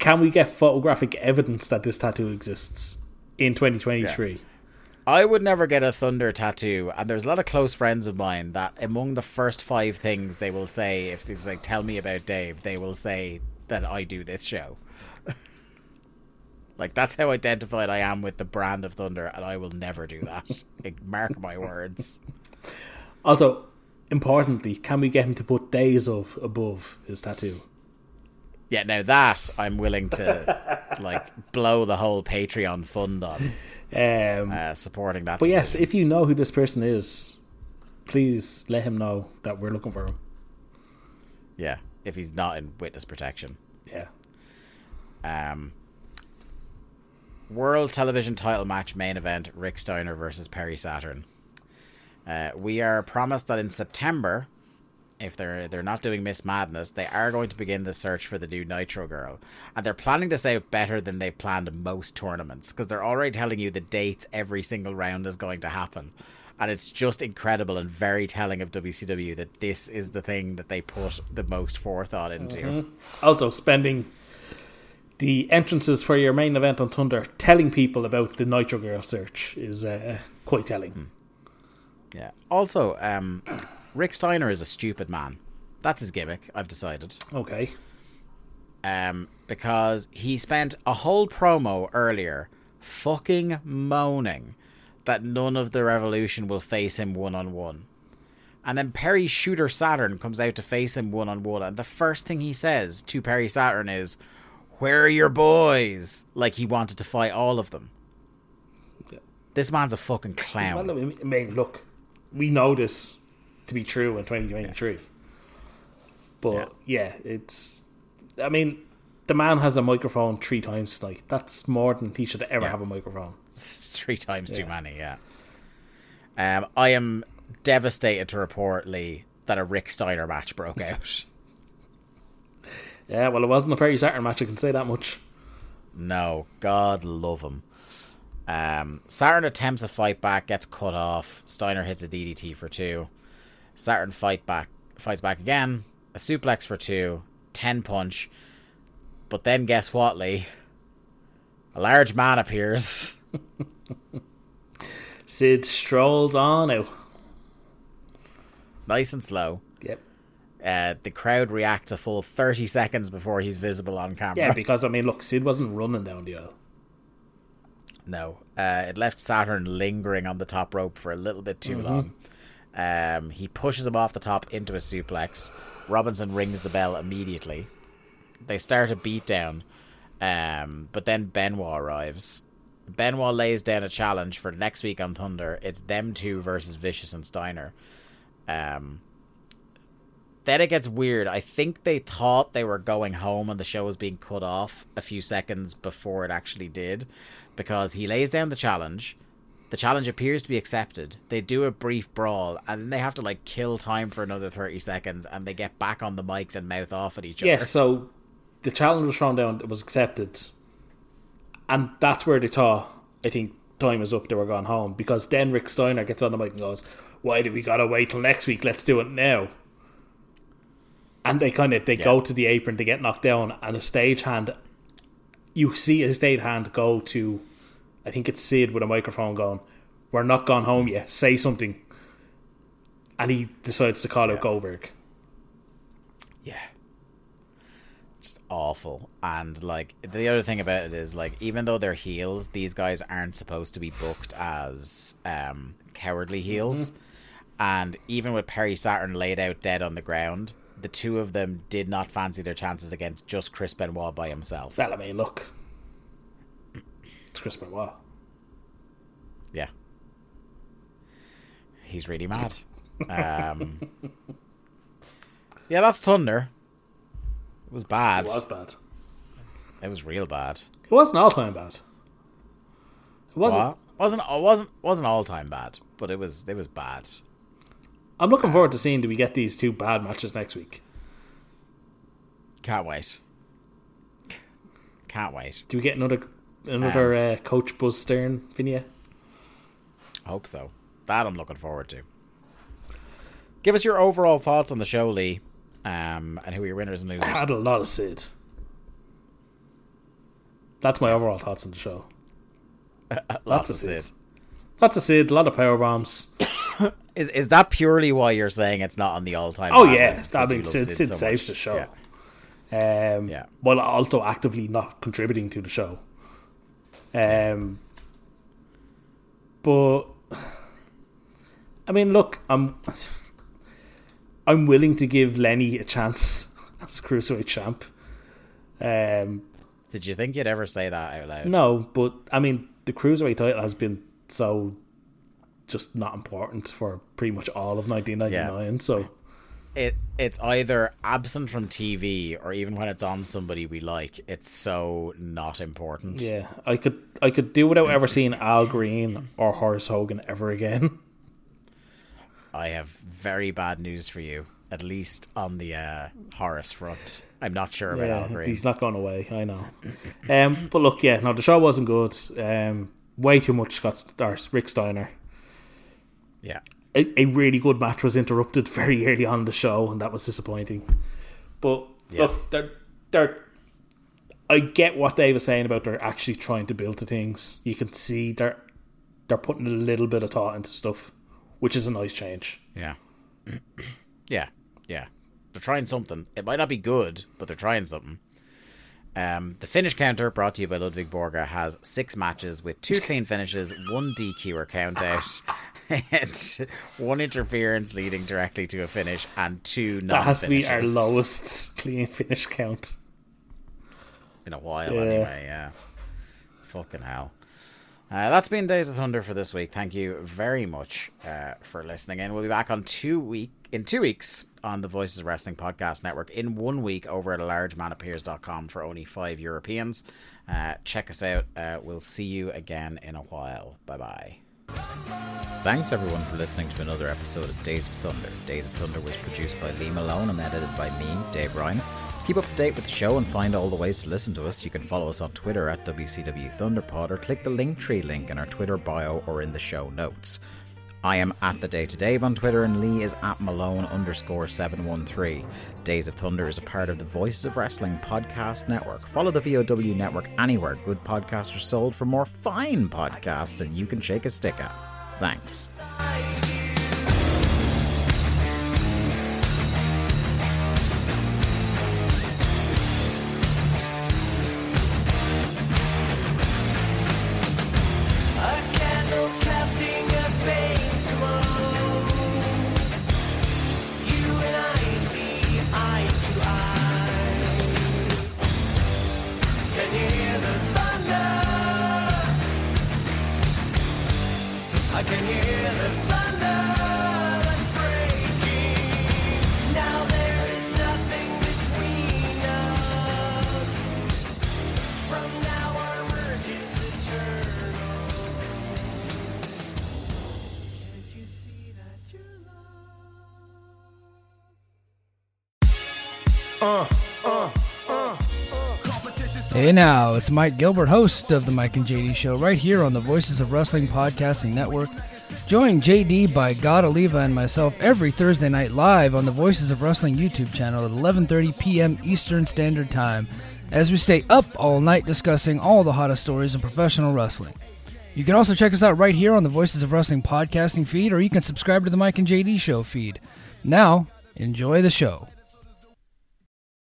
Can we get photographic evidence that this tattoo exists in 2023? Yeah. I would never get a Thunder tattoo, and there's a lot of close friends of mine that among the first 5 things they will say, if it's like, tell me about Dave, they will say that I do this show. Like, that's how identified I am with the brand of Thunder, and I will never do that. Like, mark my words. Also, importantly, can we get him to put Days of above his tattoo? Yeah, now that I'm willing to like blow the whole Patreon fund on supporting that. But decision. Yes, if you know who this person is, please let him know that we're looking for him. Yeah, if he's not in witness protection. Yeah. World Television Title Match main event: Rick Steiner versus Perry Saturn. We are promised that in September, if they're not doing Miss Madness, they are going to begin the search for the new Nitro Girl. And they're planning this out better than they've planned most tournaments, because they're already telling you the dates every single round is going to happen. And it's just incredible and very telling of WCW that this is the thing that they put the most forethought into. Mm-hmm. Also, spending the entrances for your main event on Thunder telling people about the Nitro Girl search is quite telling. Mm. Yeah. Also, Rick Steiner is a stupid man. That's his gimmick, I've decided. Okay. Because he spent a whole promo earlier fucking moaning that none of the Revolution will face him one-on-one. And then Perry Shooter Saturn comes out to face him one-on-one, and the first thing he says to Perry Saturn is, "Where are your boys?" Like he wanted to fight all of them. Yeah. This man's a fucking clown. Well, I mean, look. We know this to be true in 2023. But, yeah, it's... I mean, the man has a microphone 3 times tonight. That's more than he should ever have a microphone. 3 times too many, I am devastated to report, Lee, that a Rick Steiner match broke out. Well, it wasn't a Perry Saturn match, I can say that much. No, God love him. Saturn attempts a fight back, gets cut off. Steiner hits a DDT for 2. Saturn fights back again. A suplex for 2. 10 punch. But then guess what, Lee? A large man appears. Sid strolls on out. Nice and slow. Yep. The crowd reacts a full 30 seconds before he's visible on camera. Yeah, because, I mean, look, Sid wasn't running down the aisle. No, it left Saturn lingering on the top rope for a little bit too long. He pushes him off the top into a suplex. Robinson rings the bell immediately. They start a beatdown, but then Benoit arrives. Benoit lays down a challenge for next week on Thunder. It's them two versus Vicious and Steiner. Then it gets weird. I think they thought they were going home and the show was being cut off a few seconds before it actually did, because he lays down the challenge. The challenge appears to be accepted. They do a brief brawl, and then they have to like kill time for another 30 seconds, and they get back on the mics and mouth off at each other. Yes, so the challenge was thrown down, it was accepted, and that's where they thought, I think, time was up, they were going home, because then Rick Steiner gets on the mic and goes, "Why do we gotta wait till next week? Let's do it now." And they kind of go to the apron to get knocked down, and a stagehand, you see a stagehand go to, I think it's Sid with a microphone going, "We're not gone home yet, say something." And he decides to call out Goldberg. Yeah. Just awful. And like the other thing about it is, like, even though they're heels, these guys aren't supposed to be booked as cowardly heels. And even with Perry Saturn laid out dead on the ground, the two of them did not fancy their chances against just Chris Benoit by himself. Well, I mean, look, it's Chris Benoit. Yeah. He's really mad. Yeah, that's Thunder. It was bad. It was bad. It was real bad. It wasn't all time bad. It wasn't. Wasn't all time bad, but it was bad. I'm looking forward to seeing, do we get these two bad matches next week? Can't wait. Can't wait. Do we get another Coach Buzz Stern vignette? I hope so. That I'm looking forward to. Give us your overall thoughts on the show, Lee, and who are your winners and losers. I had a lot of Sid. That's my overall thoughts on the show. Lots of Sid. Lots of Sid, a lot of power bombs. Is that purely why you're saying it's not on the all-time? Oh, yes. I mean, Sid so saves the show. Yeah. While also actively not contributing to the show. But I mean, look, I'm willing to give Lenny a chance as Cruiserweight champ. Did you think you'd ever say that out loud? No, but I mean, the Cruiserweight title has been so just not important for pretty much all of 1999. Yeah. So it's either absent from TV, or even when it's on somebody we like, it's so not important. Yeah, I could do without ever seeing Al Green or Horace Hogan ever again. I have very bad news for you, at least on the Horace front. I'm not sure about Al Green. He's not going away, I know. But look, the show wasn't good. Way too much Rick Steiner. Yeah. A really good match was interrupted very early on in the show, and that was disappointing. But look, I get what Dave was saying about they're actually trying to build the things. You can see they're putting a little bit of thought into stuff, which is a nice change. Yeah. Yeah. They're trying something. It might not be good, but they're trying something. The finish counter, brought to you by Ludwig Borga, has 6 matches with 2 clean finishes, 1 DQ or count out, and 1 interference leading directly to a finish, and 2 non-finishes. That has to be our lowest clean finish count in a while, anyway. Yeah, fucking hell. That's been Days of Thunder for this week. Thank you very much for listening in. We'll be back in 2 weeks on the Voices of Wrestling Podcast Network in 1 week over at largemanapears.com for only 5 Europeans. Check us out. We'll see you again in a while. Bye-bye. Thanks everyone for listening to another episode of Days of Thunder. Days of Thunder was produced by Lee Malone and edited by me, Dave Ryan. Keep up to date with the show and find all the ways to listen to us. You can follow us on Twitter at WCW Thunderpod, or click the Linktree link in our Twitter bio or in the show notes. I am at The Day to Dave on Twitter, and Lee is at Malone_713. Days of Thunder is a part of the Voices of Wrestling Podcast Network. Follow the VOW Network anywhere good podcasts are sold for more fine podcasts than you can shake a stick at. Thanks. Hey now, it's Mike Gilbert, host of the Mike and JD Show, right here on the Voices of Wrestling Podcasting Network. Join JD by God Oliva and myself every Thursday night live on the Voices of Wrestling YouTube channel at 11:30 p.m. Eastern Standard Time, as we stay up all night discussing all the hottest stories in professional wrestling. You can also check us out right here on the Voices of Wrestling Podcasting feed, or you can subscribe to the Mike and JD Show feed. Now, enjoy the show.